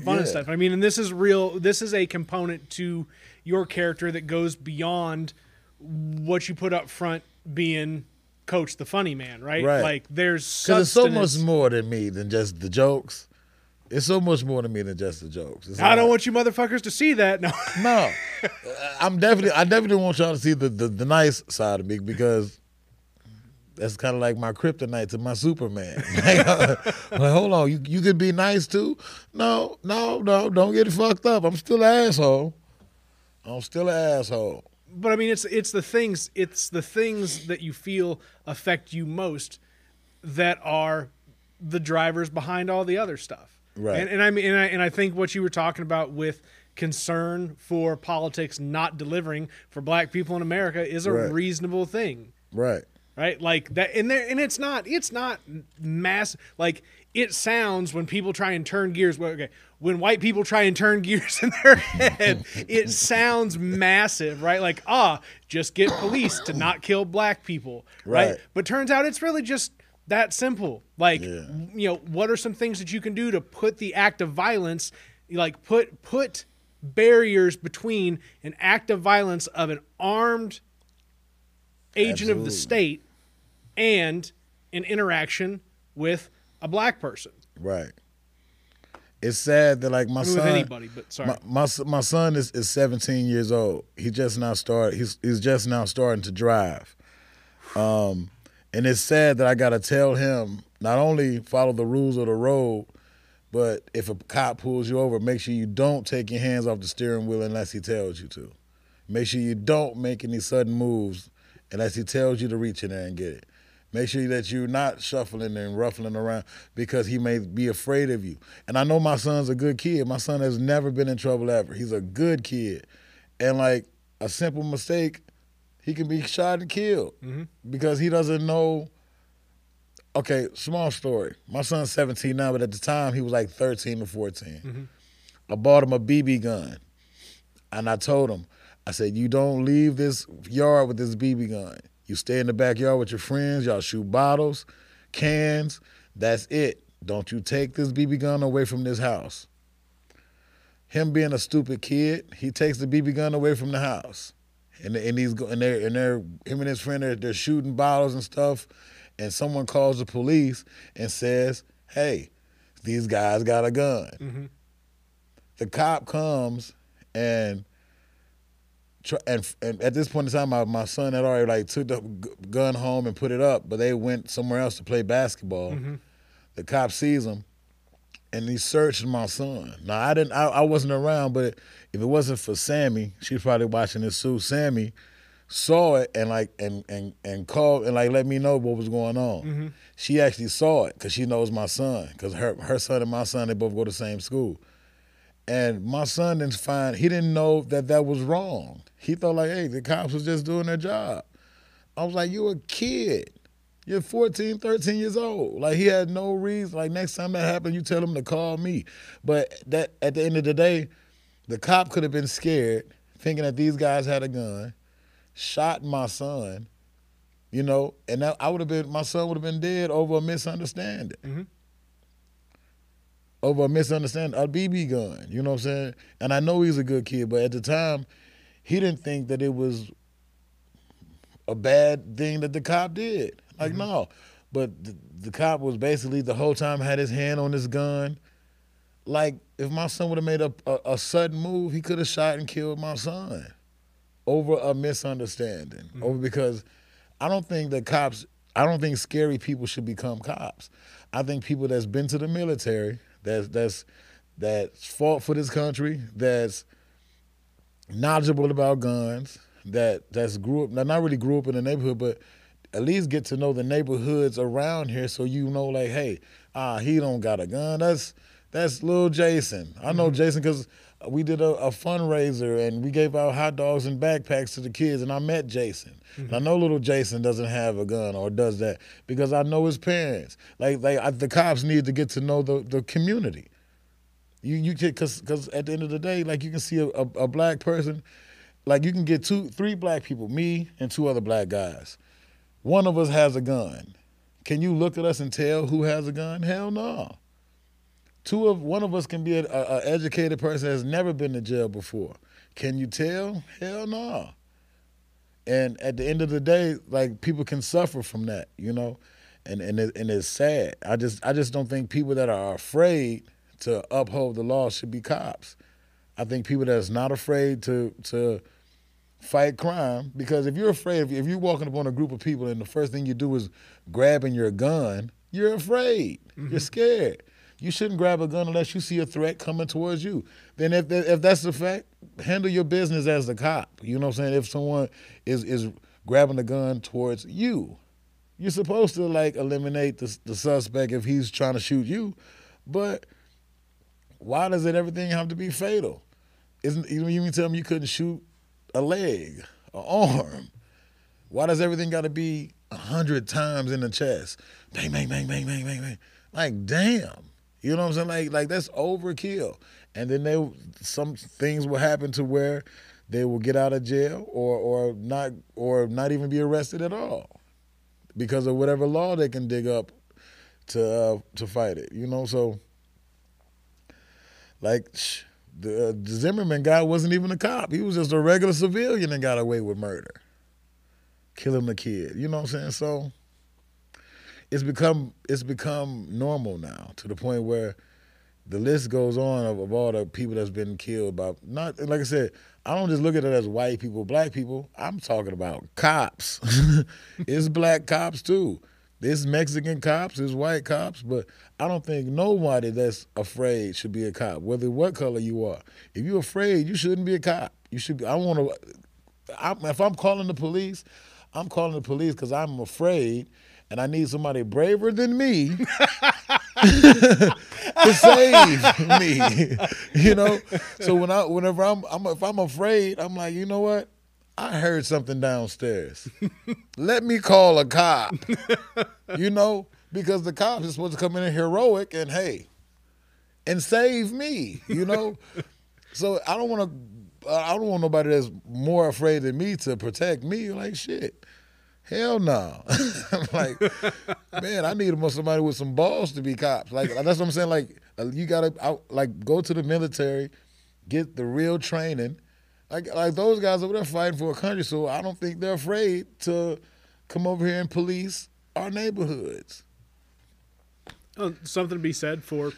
fun and stuff. I mean, and this is real. This is a component to your character that goes beyond what you put up front being Coach the funny man, right? Right. Like, there's substance. Because it's so much more than me than just the jokes. It's so much more to me than just the jokes. It's I don't want you motherfuckers to see that. No, no. I definitely want y'all to see the nice side of me, because that's kind of like my kryptonite to my Superman. Like, hold on, you could be nice too? No, don't get it fucked up. I'm still an asshole. But I mean, it's the things that you feel affect you most that are the drivers behind all the other stuff. Right. And I think what you were talking about with concern for politics not delivering for black people in America is a reasonable thing. Right. Right. Like that. And it's not mass. Like, it sounds, when people try and turn gears, when white people try and turn gears in their head, it sounds massive, right? Like, just get police to not kill black people. Right. But turns out it's really just that simple. Like, you know, what are some things that you can do to put the act of violence, like put barriers between an act of violence of an armed agent of the state and an interaction with a black person. Right. It's sad that, like, my son is 17 years old. He's just now starting to drive. And it's sad that I got to tell him, not only follow the rules of the road, but if a cop pulls you over, make sure you don't take your hands off the steering wheel unless he tells you to. Make sure you don't make any sudden moves unless he tells you to reach in there and get it. Make sure that you're not shuffling and ruffling around, because he may be afraid of you. And I know my son's a good kid. My son has never been in trouble ever. He's a good kid. And, like, a simple mistake, he can be shot and killed because he doesn't know. Okay, small story. My son's 17 now, but at the time he was like 13 or 14. I bought him a BB gun, and I told him, I said, you don't leave this yard with this BB gun. You stay in the backyard with your friends, y'all shoot bottles, cans, that's it. Don't you take this BB gun away from this house. Him being a stupid kid, he takes the BB gun away from the house. Him and his friend, they're shooting bottles and stuff, and someone calls the police and says, hey, these guys got a gun. The cop comes, and at this point in time, my son had already, like, took the gun home and put it up, but they went somewhere else to play basketball. The cop sees him, and he searched my son. Now, I wasn't around, but if it wasn't for Sammy, she was probably watching this too. Sammy saw it and called and, like, let me know what was going on. She actually saw it because she knows my son, because her son and my son, they both go to the same school. And my son he didn't know that was wrong. He thought, like, hey, the cops was just doing their job. I was like, you a kid. You're 14, 13 years old. Like, he had no reason. Like, next time that happened, you tell him to call me. But that, at the end of the day, the cop could have been scared, thinking that these guys had a gun, shot my son, you know, and my son would have been dead over a misunderstanding. Over a misunderstanding, a BB gun, you know what I'm saying? And I know he's a good kid, but at the time, he didn't think that it was a bad thing that the cop did. Like, no. But the cop was basically the whole time had his hand on his gun. Like, if my son would have made a sudden move, he could have shot and killed my son over a misunderstanding. Because I don't think scary people should become cops. I think people that's been to the military, that's fought for this country, that's knowledgeable about guns, that's grew up, not really grew up in the neighborhood, but at least get to know the neighborhoods around here, so you know, like, hey, he don't got a gun. That's little Jason. I know Jason because we did a fundraiser and we gave out hot dogs and backpacks to the kids, and I met Jason. And I know little Jason doesn't have a gun or does that because I know his parents. The cops need to get to know the community. Because at the end of the day, like, you can see a black person, like, you can get 2-3 black people, me and 2 other black guys. One of us has a gun. Can you look at us and tell who has a gun? Hell no. One of us can be an educated person that's never been to jail before. Can you tell? Hell no. And at the end of the day, like, people can suffer from that, you know, and it's sad. I just don't think people that are afraid to uphold the law should be cops. I think people that's not afraid to fight crime, because if you're afraid, if you're walking upon a group of people and the first thing you do is grabbing your gun, you're afraid. You're scared. You shouldn't grab a gun unless you see a threat coming towards you. Then if that's the fact, handle your business as the cop. You know what I'm saying? If someone is grabbing a gun towards you, you're supposed to, like, eliminate the suspect if he's trying to shoot you. But why does everything have to be fatal? You mean tell me you couldn't shoot a leg, an arm? Why does everything got to be 100 times in the chest? Bang, bang, bang, bang, bang, bang, bang. Like, damn. You know what I'm saying? Like that's overkill. And then some things will happen to where they will get out of jail or not even be arrested at all because of whatever law they can dig up to fight it. You know, so like the Zimmerman guy wasn't even a cop. He was just a regular civilian and got away with murder, killing the kid. You know what I'm saying? So. It's become normal now, to the point where the list goes on of all the people that's been killed by, not, like I said, I don't just look at it as white people, black people. I'm talking about cops. It's black cops too. There's Mexican cops, there's white cops, but I don't think nobody that's afraid should be a cop, whether what color you are. If you're afraid, you shouldn't be a cop. You should be, if I'm calling the police, I'm calling the police because I'm afraid. And I need somebody braver than me to save me, you know? So if I'm afraid, I'm like, you know what? I heard something downstairs. Let me call a cop, you know? Because the cops are supposed to come in heroic and, hey, and save me, you know? So I don't want nobody that's more afraid than me to protect me. Like, shit. Hell no. I'm like, man, I need somebody with some balls to be cops. Like, that's what I'm saying. Like, you got to, like, go to the military, get the real training. Like those guys over there fighting for a country, so I don't think they're afraid to come over here and police our neighborhoods. Something to be said for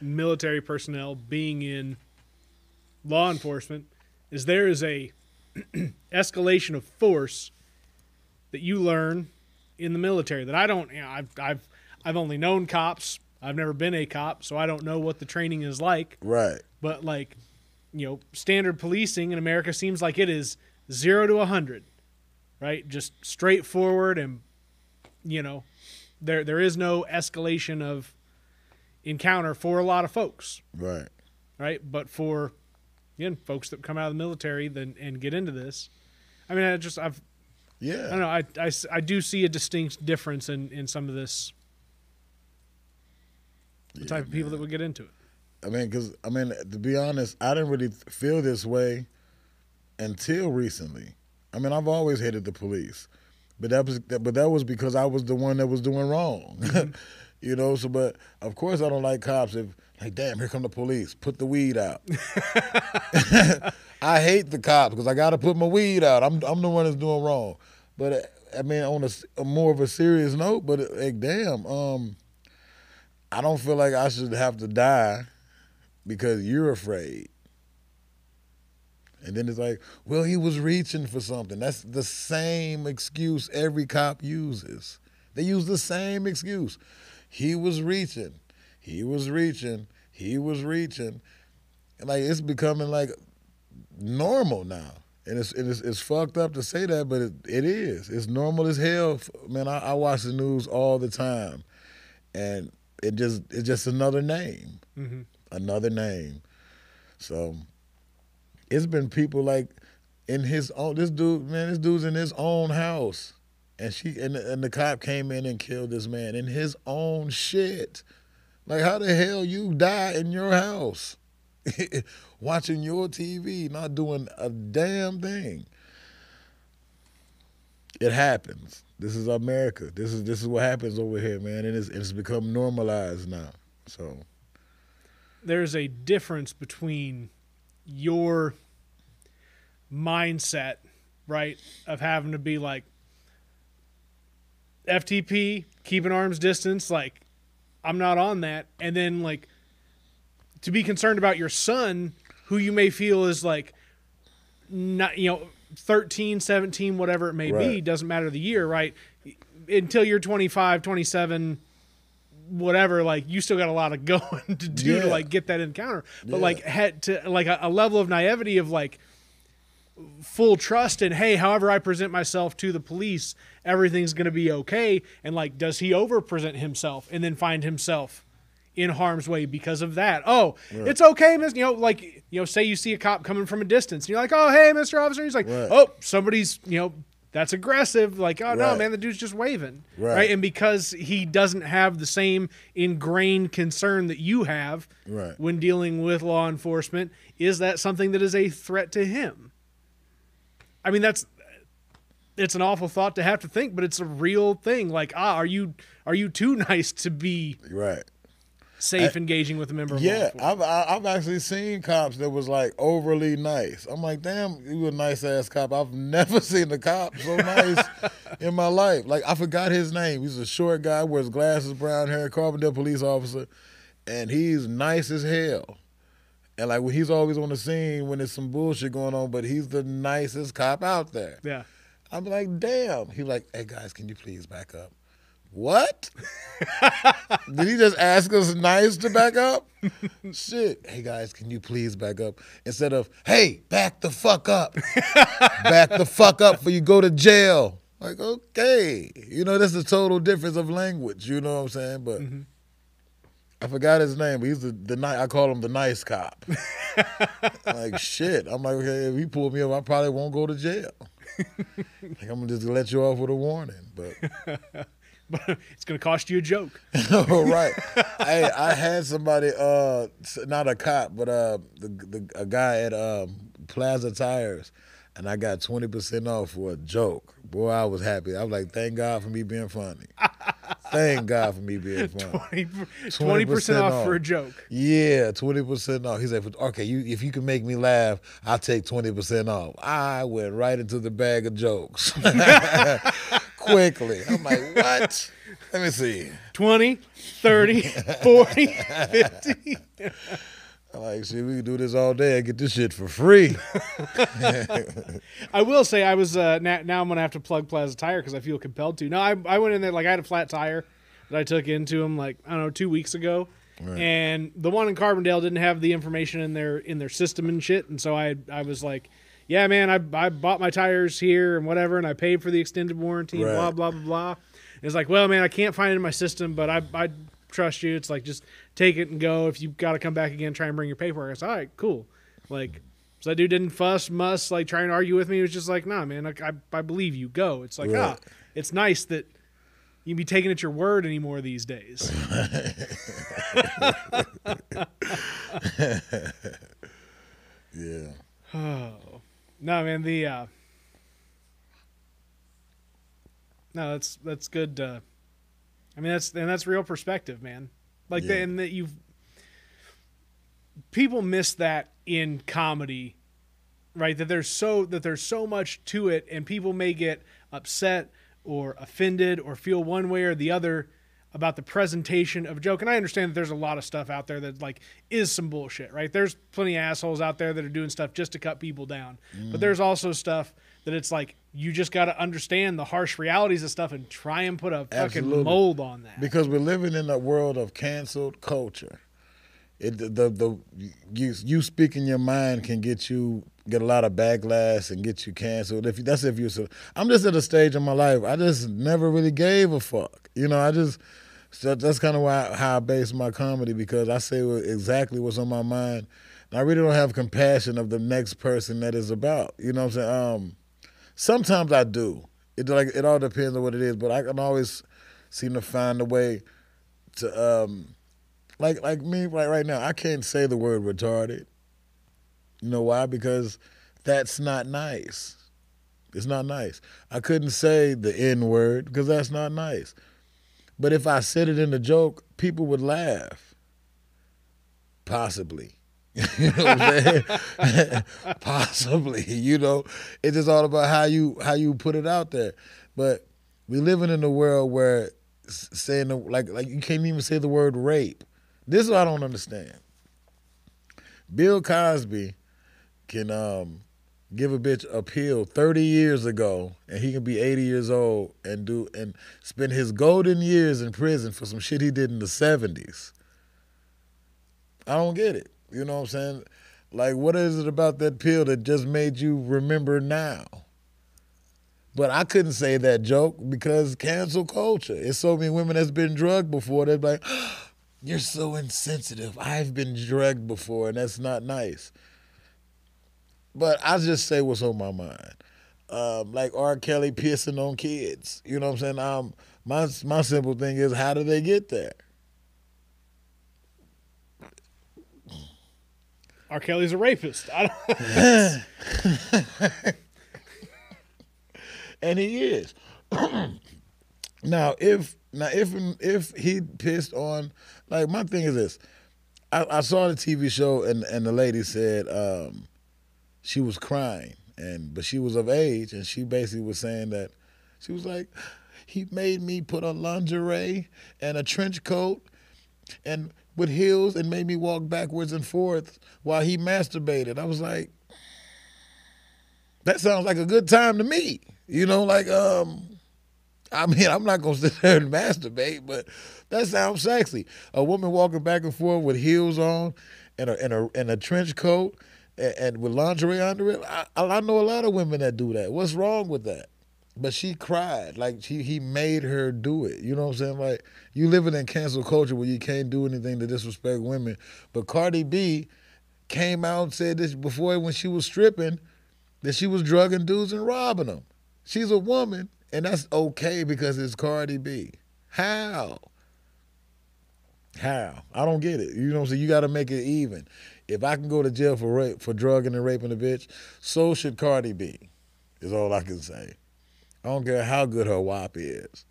military personnel being in law enforcement is there is a escalation of force that you learn in the military that I don't, you know, I've only known cops. I've never been a cop, so I don't know what the training is like. Right. But, like, you know, standard policing in America seems like it is 0 to 100, right? Just straightforward, and, you know, there is no escalation of encounter for a lot of folks. Right. Right. But for, again, folks that come out of the military and get into this, I mean, yeah, I don't know. I do see a distinct difference in some of this, the type of people that would get into it. I mean, to be honest, I didn't really feel this way until recently. I mean, I've always hated the police, but that was because I was the one that was doing wrong, you know. So, but of course, I don't like cops. If, like, damn, here come the police. Put the weed out. I hate the cops because I got to put my weed out. I'm the one that's doing wrong. But, I mean, on a more of a serious note, but, like, damn, I don't feel like I should have to die because you're afraid. And then it's like, well, he was reaching for something. That's the same excuse every cop uses. They use the same excuse. He was reaching. He was reaching. He was reaching. Like, it's becoming, like, normal now. And it's fucked up to say that, but it is. It's normal as hell. Man, I watch the news all the time, and it's just another name, another name. So it's been people like in his own. This dude, man, this dude's in his own house, and the cop came in and killed this man in his own shit. Like, how the hell you die in your house? Watching your TV, not doing a damn thing. It happens. This is America. This is what happens over here, man. And it's become normalized now. So there's a difference between your mindset, right, of having to be like FTP, keeping arm's distance, like I'm not on that, and then like to be concerned about your son, who you may feel is like, not, you know, 13, 17, whatever it may be, doesn't matter the year, right? Until you're 25, 27, whatever, like you still got a lot of going to do to like get that encounter. But like had to like a level of naivety of like full trust and hey, however I present myself to the police, everything's going to be okay. And like, does he over present himself and then find himself in harm's way because of that? Oh, it's okay, miss. You know, like, you know, say you see a cop coming from a distance, and you're like, oh, hey, Mr. Officer. He's like, oh, somebody's, you know, that's aggressive. Like, oh, no, man, the dude's just waving. Right. And because he doesn't have the same ingrained concern that you have when dealing with law enforcement, is that something that is a threat to him? I mean, it's an awful thought to have to think, but it's a real thing. Like, ah, are you too nice to be safe engaging with a member of law enforcement? I've actually seen cops that was like overly nice. I'm like, damn, you a nice ass cop. I've never seen a cop so nice in my life. Like, I forgot his name. He's a short guy, wears glasses, brown hair, Carbondale police officer, and he's nice as hell. And like, he's always on the scene when there's some bullshit going on, but he's the nicest cop out there. Yeah. I'm like, damn. He's like, hey guys, can you please back up? What? Did he just ask us nice to back up? Shit. Hey, guys, can you please back up? Instead of, hey, back the fuck up. Back the fuck up before you go to jail. Like, okay. You know, that's the total difference of language. You know what I'm saying? But I forgot his name. But he's I call him the nice cop. Like, shit. I'm like, okay, if he pulled me up, I probably won't go to jail. Like, I'm going to just let you off with a warning. But... But it's going to cost you a joke. Oh, right. Hey, I had somebody, not a cop, but a guy at Plaza Tires, and I got 20% off for a joke. Boy, I was happy. I was like, thank God for me being funny. Thank God for me being funny. 20% off for a joke. Yeah, 20% off. He said, okay, if you can make me laugh, I'll take 20% off. I went right into the bag of jokes. Quickly. I'm like, what? Let me see. 20, 30, 40, 50. I'm like, see, we can do this all day and get this shit for free. I will say I was, now I'm going to have to plug Plaza Tire because I feel compelled to. No, I went in there, like I had a flat tire that I took into him, like, I don't know, 2 weeks ago. Right. And the one in Carbondale didn't have the information in their system and shit. And so I was like, yeah, man, I bought my tires here and whatever, and I paid for the extended warranty, and blah, blah, blah, blah. And it's like, well, man, I can't find it in my system, but I trust you. It's like, just take it and go. If you've got to come back again, try and bring your paperwork. I said, all right, cool. Like, so that dude didn't fuss, muss, like, try and argue with me. He was just like, nah, man, I believe you. Go. It's like, it's nice that you can be taken at your word anymore these days. Yeah. Oh. No, man, that's good. I mean, that's real perspective, man. Like, and that people miss that in comedy, right? That there's so much to it, and people may get upset or offended or feel one way or the other about the presentation of a joke. And I understand that there's a lot of stuff out there that like is some bullshit, right? There's plenty of assholes out there that are doing stuff just to cut people down. But there's also stuff that it's like, you just got to understand the harsh realities of stuff and try and put a fucking mold on that. Because we're living in a world of canceled culture. you speaking your mind can get a lot of backlash and get you canceled. I'm just at a stage in my life, I just never really gave a fuck. You know, so that's kind of how I base my comedy, because I say exactly what's on my mind. And I really don't have compassion of the next person that is about. You know what I'm saying? Sometimes I do. It all depends on what it is, but I can always seem to find a way to, like me right now, I can't say the word retarded. You know why? Because that's not nice. It's not nice. I couldn't say the N-word because that's not nice. But if I said it in a joke, people would laugh. Possibly. You know what I'm saying? Possibly. You know, it's just all about how you put it out there. But we're living in a world where saying like you can't even say the word rape. This is what I don't understand. Bill Cosby can give a bitch a pill 30 years ago, and he can be 80 years old and spend his golden years in prison for some shit he did in the 70s. I don't get it. You know what I'm saying? Like, what is it about that pill that just made you remember now? But I couldn't say that joke because cancel culture. It's so many women that's been drugged before. They're like, you're so insensitive. I've been drugged before, and that's not nice. But I just say what's on my mind. Like R. Kelly pissing on kids. You know what I'm saying? My simple thing is, how do they get there? R. Kelly's a rapist. I don't And he is. Now, if he pissed on, like, my thing is this. I saw the TV show and the lady said she was crying, but she was of age, and she basically was saying that, she was like, he made me put on lingerie and a trench coat and with heels and made me walk backwards and forth while he masturbated. I was like, that sounds like a good time to me. You know, like, I mean, I'm not going to sit there and masturbate, but that sounds sexy. A woman walking back and forth with heels on and a trench coat and with lingerie under it. I know a lot of women that do that. What's wrong with that? But she cried. Like, he made her do it. You know what I'm saying? Like, you living in cancel culture where you can't do anything to disrespect women. But Cardi B came out and said this before, when she was stripping, that she was drugging dudes and robbing them. She's a woman. And that's okay because it's Cardi B. How? How? I don't get it. You know what I'm saying? You got to make it even. If I can go to jail for rape, for drugging and raping a bitch, so should Cardi B, is all I can say. I don't care how good her WAP is.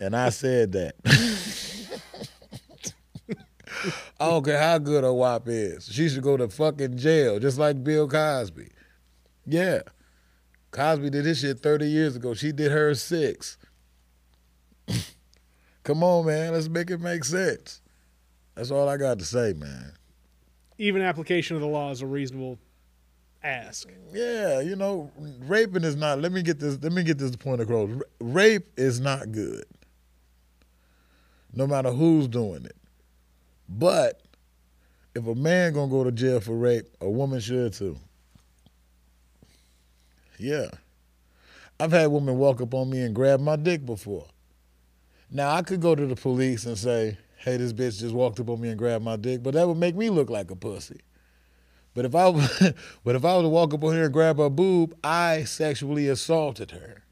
And I said that. I don't care how good her WAP is. She should go to fucking jail, just like Bill Cosby. Yeah. Cosby did his shit 30 years ago. She did hers 6. Come on, man. Let's make it make sense. That's all I got to say, man. Even application of the law is a reasonable ask. Yeah, you know, raping is not. Let me get this point across. Rape is not good, no matter who's doing it. But if a man gonna go to jail for rape, a woman should too. Yeah. I've had women walk up on me and grab my dick before. Now, I could go to the police and say, hey, this bitch just walked up on me and grabbed my dick, but that would make me look like a pussy. But if I was to walk up on her and grab her boob, I sexually assaulted her.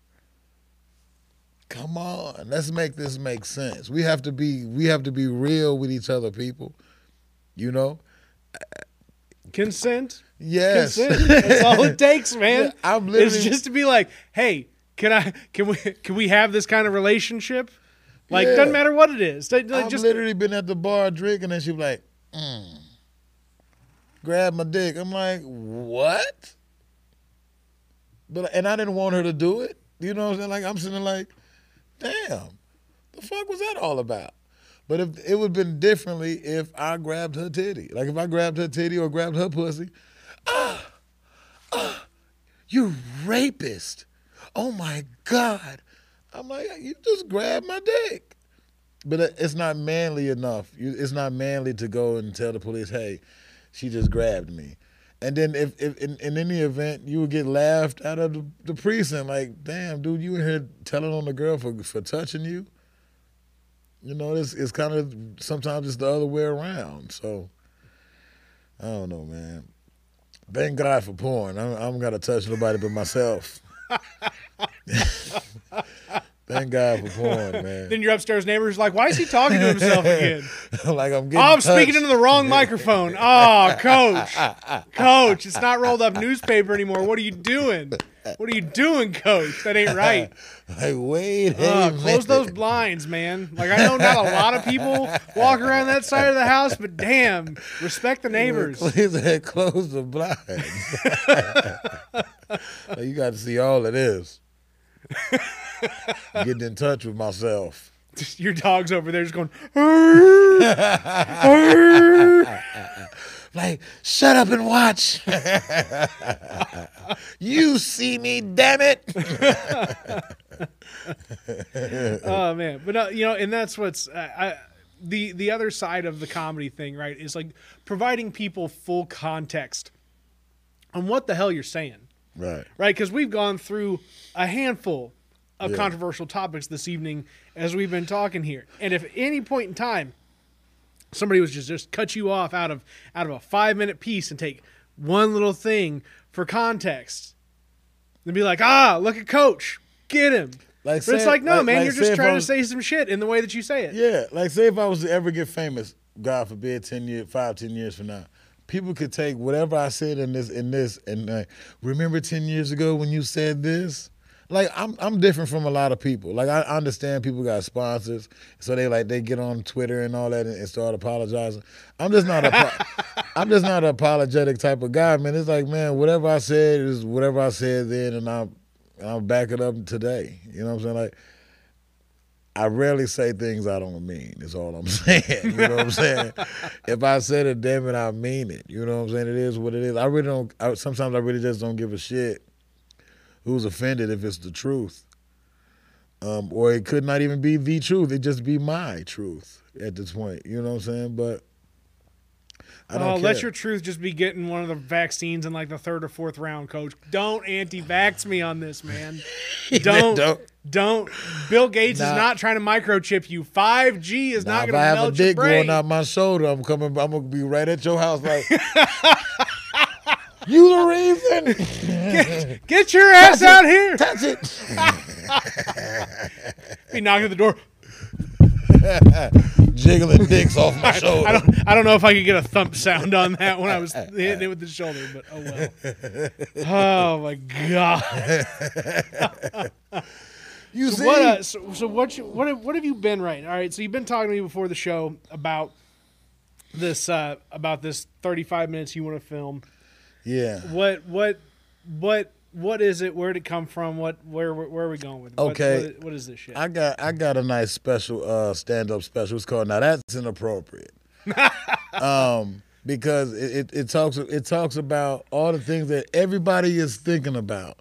Come on, let's make this make sense. We have to be real with each other, people. You know? Consent? Yes. Consent. That's all it takes, man. Yeah, it's just to be like, hey, can we have this kind of relationship? Like, yeah. Doesn't matter what it is. I've literally been at the bar drinking, and she was like, grab my dick. I'm like, what? And I didn't want her to do it. You know what I'm saying? Like, I'm sitting there like, damn, the fuck was that all about? But if it would have been differently if I grabbed her titty. Like, if I grabbed her titty or grabbed her pussy, you rapist. Oh, my God. I'm like, you just grabbed my dick. But it's not manly enough. It's not manly to go and tell the police, hey, she just grabbed me. And then if in any event, you would get laughed out of the precinct. Like, damn, dude, you in here telling on the girl for touching you? You know, it's kind of, sometimes it's the other way around. So, I don't know, man. Thank God for porn. I don't got to touch nobody but myself. Thank God for porn, man. Then your upstairs neighbor's like, why is he talking to himself again? Like, I'm getting touched. Speaking into the wrong microphone. Oh, Coach. Coach, it's not rolled up newspaper anymore. What are you doing? What are you doing, Coach? That ain't right. Like, wait a minute. Close those blinds, man. Like, I know not a lot of people walk around that side of the house, but damn, respect the neighbors. Close the blinds. Like, you got to see all of this. Getting in touch with myself. Your dog's over there just going, like, shut up and watch. You see me, damn it. Oh, man. But, you know, and that's what's the other side of the comedy thing, right, is like providing people full context on what the hell you're saying. Right. Right, because we've gone through a handful of controversial topics this evening as we've been talking here. And if at any point in time somebody was just cut you off out of a 5-minute piece and take one little thing for context, then be like, ah, look at Coach. Get him. Like, but it's like, no, man, you're just trying to say some shit in the way that you say it. Yeah, like say if I was to ever get famous, God forbid, 10 years from now, people could take whatever I said in this and like, remember 10 years ago when you said this? Like, I'm different from a lot of people. Like, I understand people got sponsors, so they get on Twitter and all that and start apologizing. I'm just not an apologetic type of guy, man. It's like, man, whatever I said is whatever I said then, and I'll back it up today. You know what I'm saying? Like, I rarely say things I don't mean, is all I'm saying. You know what I'm saying? If I said it, damn it, I mean it. You know what I'm saying? It is what it is. I really don't, sometimes I really just don't give a shit who's offended if it's the truth. Or it could not even be the truth. It just be my truth at this point. You know what I'm saying? But I don't care. Let your truth just be getting one of the vaccines in like the 3rd or 4th round, Coach. Don't anti-vax me on this, man. Don't. Bill Gates is not trying to microchip you. 5G is not going to melt your brain. If I have a dick going out my shoulder, I'm going to be right at your house like, you the reason. Get your ass out here. Touch it. Be knocking at the door. Jiggling dicks off my shoulder. I don't know if I could get a thump sound on that when I was hitting it with the shoulder, but oh well. Oh, my God. You see? So what have you been writing? All right, so you've been talking to me before the show about this 35 minutes you want to film. Yeah. What is it? Where did it come from? Where are we going with it? Okay. What is this shit? I got a nice special stand-up special. It's called Now That's Inappropriate. Because it talks about all the things that everybody is thinking about,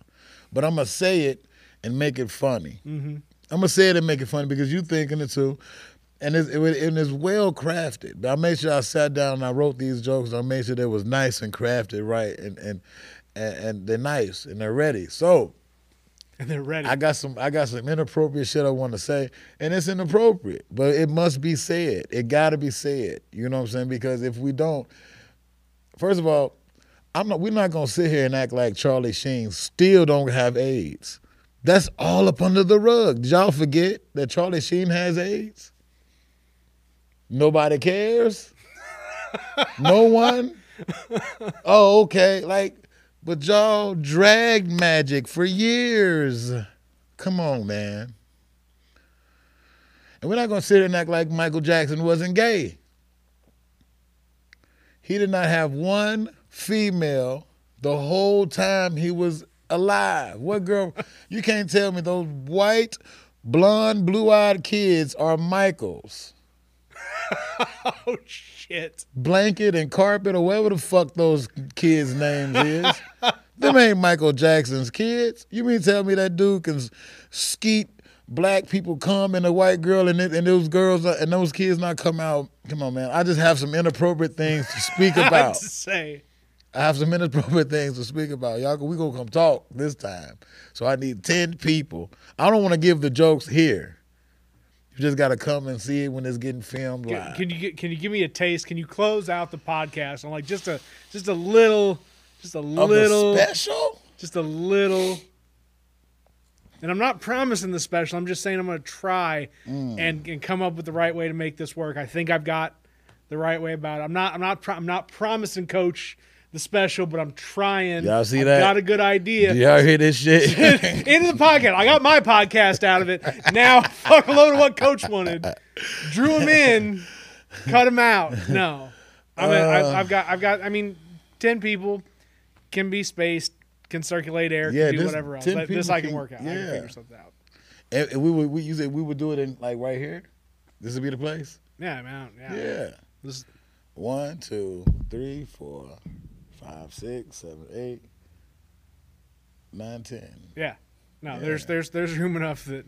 but I'm gonna say it and make it funny. Mm-hmm. I'm gonna say it and make it funny because you're thinking it too, and it's well crafted. I made sure I sat down and I wrote these jokes. I made sure they was nice and crafted, right, and they're nice and they're ready. So, and they're ready. I got some inappropriate shit I want to say, and it's inappropriate, but it must be said. It got to be said. You know what I'm saying? Because if we don't, first of all, we're not gonna sit here and act like Charlie Sheen still don't have AIDS. That's all up under the rug. Did y'all forget that Charlie Sheen has AIDS? Nobody cares? No one? Oh, okay. Like, but y'all dragged Magic for years. Come on, man. And we're not going to sit here and act like Michael Jackson wasn't gay. He did not have one female the whole time he was alive. What girl? You can't tell me those white, blonde, blue-eyed kids are Michael's. Oh, shit. Blanket and Carpet or whatever the fuck those kids' names is. Them ain't Michael Jackson's kids. You mean tell me that dude can skeet black people come and a white girl and those girls and those kids not come out. Come on, man. I just have some inappropriate things to speak about. I have some inappropriate things to speak about. Y'all, we gonna come talk this time. So I need 10 people. I don't want to give the jokes here. You just gotta come and see it when it's getting filmed live. Can you give me a taste? Can you close out the podcast on like just a little special? Just a little. And I'm not promising the special. I'm just saying I'm going to try and come up with the right way to make this work. I think I've got the right way about it. I'm not promising Coach the special, but I'm trying. Y'all see that? Got a good idea. Y'all hear this shit? Into the podcast. I got my podcast out of it. Now, fuck a load of what Coach wanted. Drew him in, cut him out. No, I mean, I've got. I mean, 10 people can be spaced. Can circulate air, yeah, can do whatever else. This I can work out. Yeah. I can figure something out. And we would do it in like right here. This would be the place. Yeah, man. Yeah. This 1, 2, 3, 4, 5, 6, 7, 8, 9, 10. Yeah. No, yeah. There's room enough that.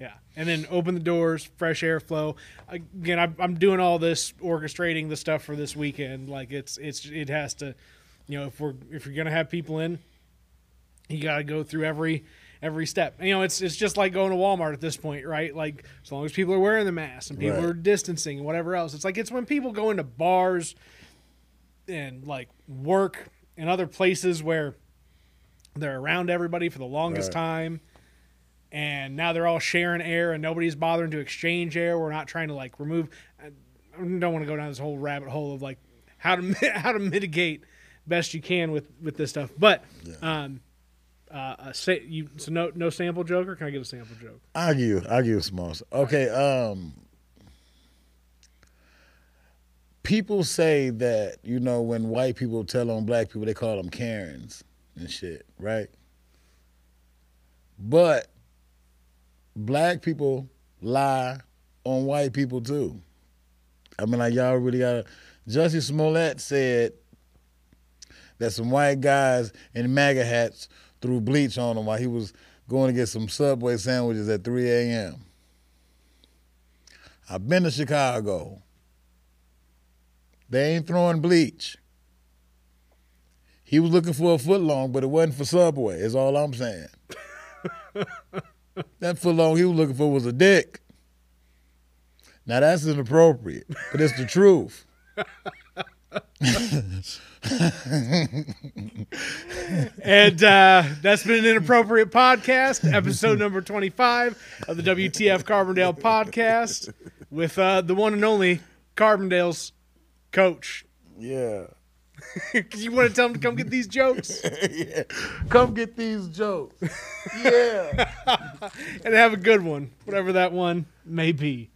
Yeah, and then open the doors, fresh airflow. Again, I'm doing all this, orchestrating the stuff for this weekend. Like it has to. You know, if you're gonna have people in, you gotta go through every step. You know, it's just like going to Walmart at this point, right? Like as long as people are wearing the mask and people are distancing and whatever else, it's when people go into bars and like work and other places where they're around everybody for the longest time, and now they're all sharing air and nobody's bothering to exchange air. We're not trying to like remove. I don't want to go down this whole rabbit hole of like how to mitigate best you can with this stuff, but so no sample joke, or can I give a sample joke? I'll give a small. Okay, people say that when white people tell on black people, they call them Karens and shit, right? But black people lie on white people too. I mean, like y'all really gotta. Jussie Smollett said that some white guys in MAGA hats threw bleach on him while he was going to get some Subway sandwiches at 3 a.m. I've been to Chicago. They ain't throwing bleach. He was looking for a footlong, but it wasn't for Subway, is all I'm saying. That footlong he was looking for was a dick. Now that's inappropriate, but it's the truth. And that's been an inappropriate podcast, episode number 25 of the WTF Carbondale podcast with the one and only Carbondale's Coach. Yeah. You want to tell him to come get these jokes? Yeah. Come get these jokes. Yeah. And have a good one, whatever that one may be.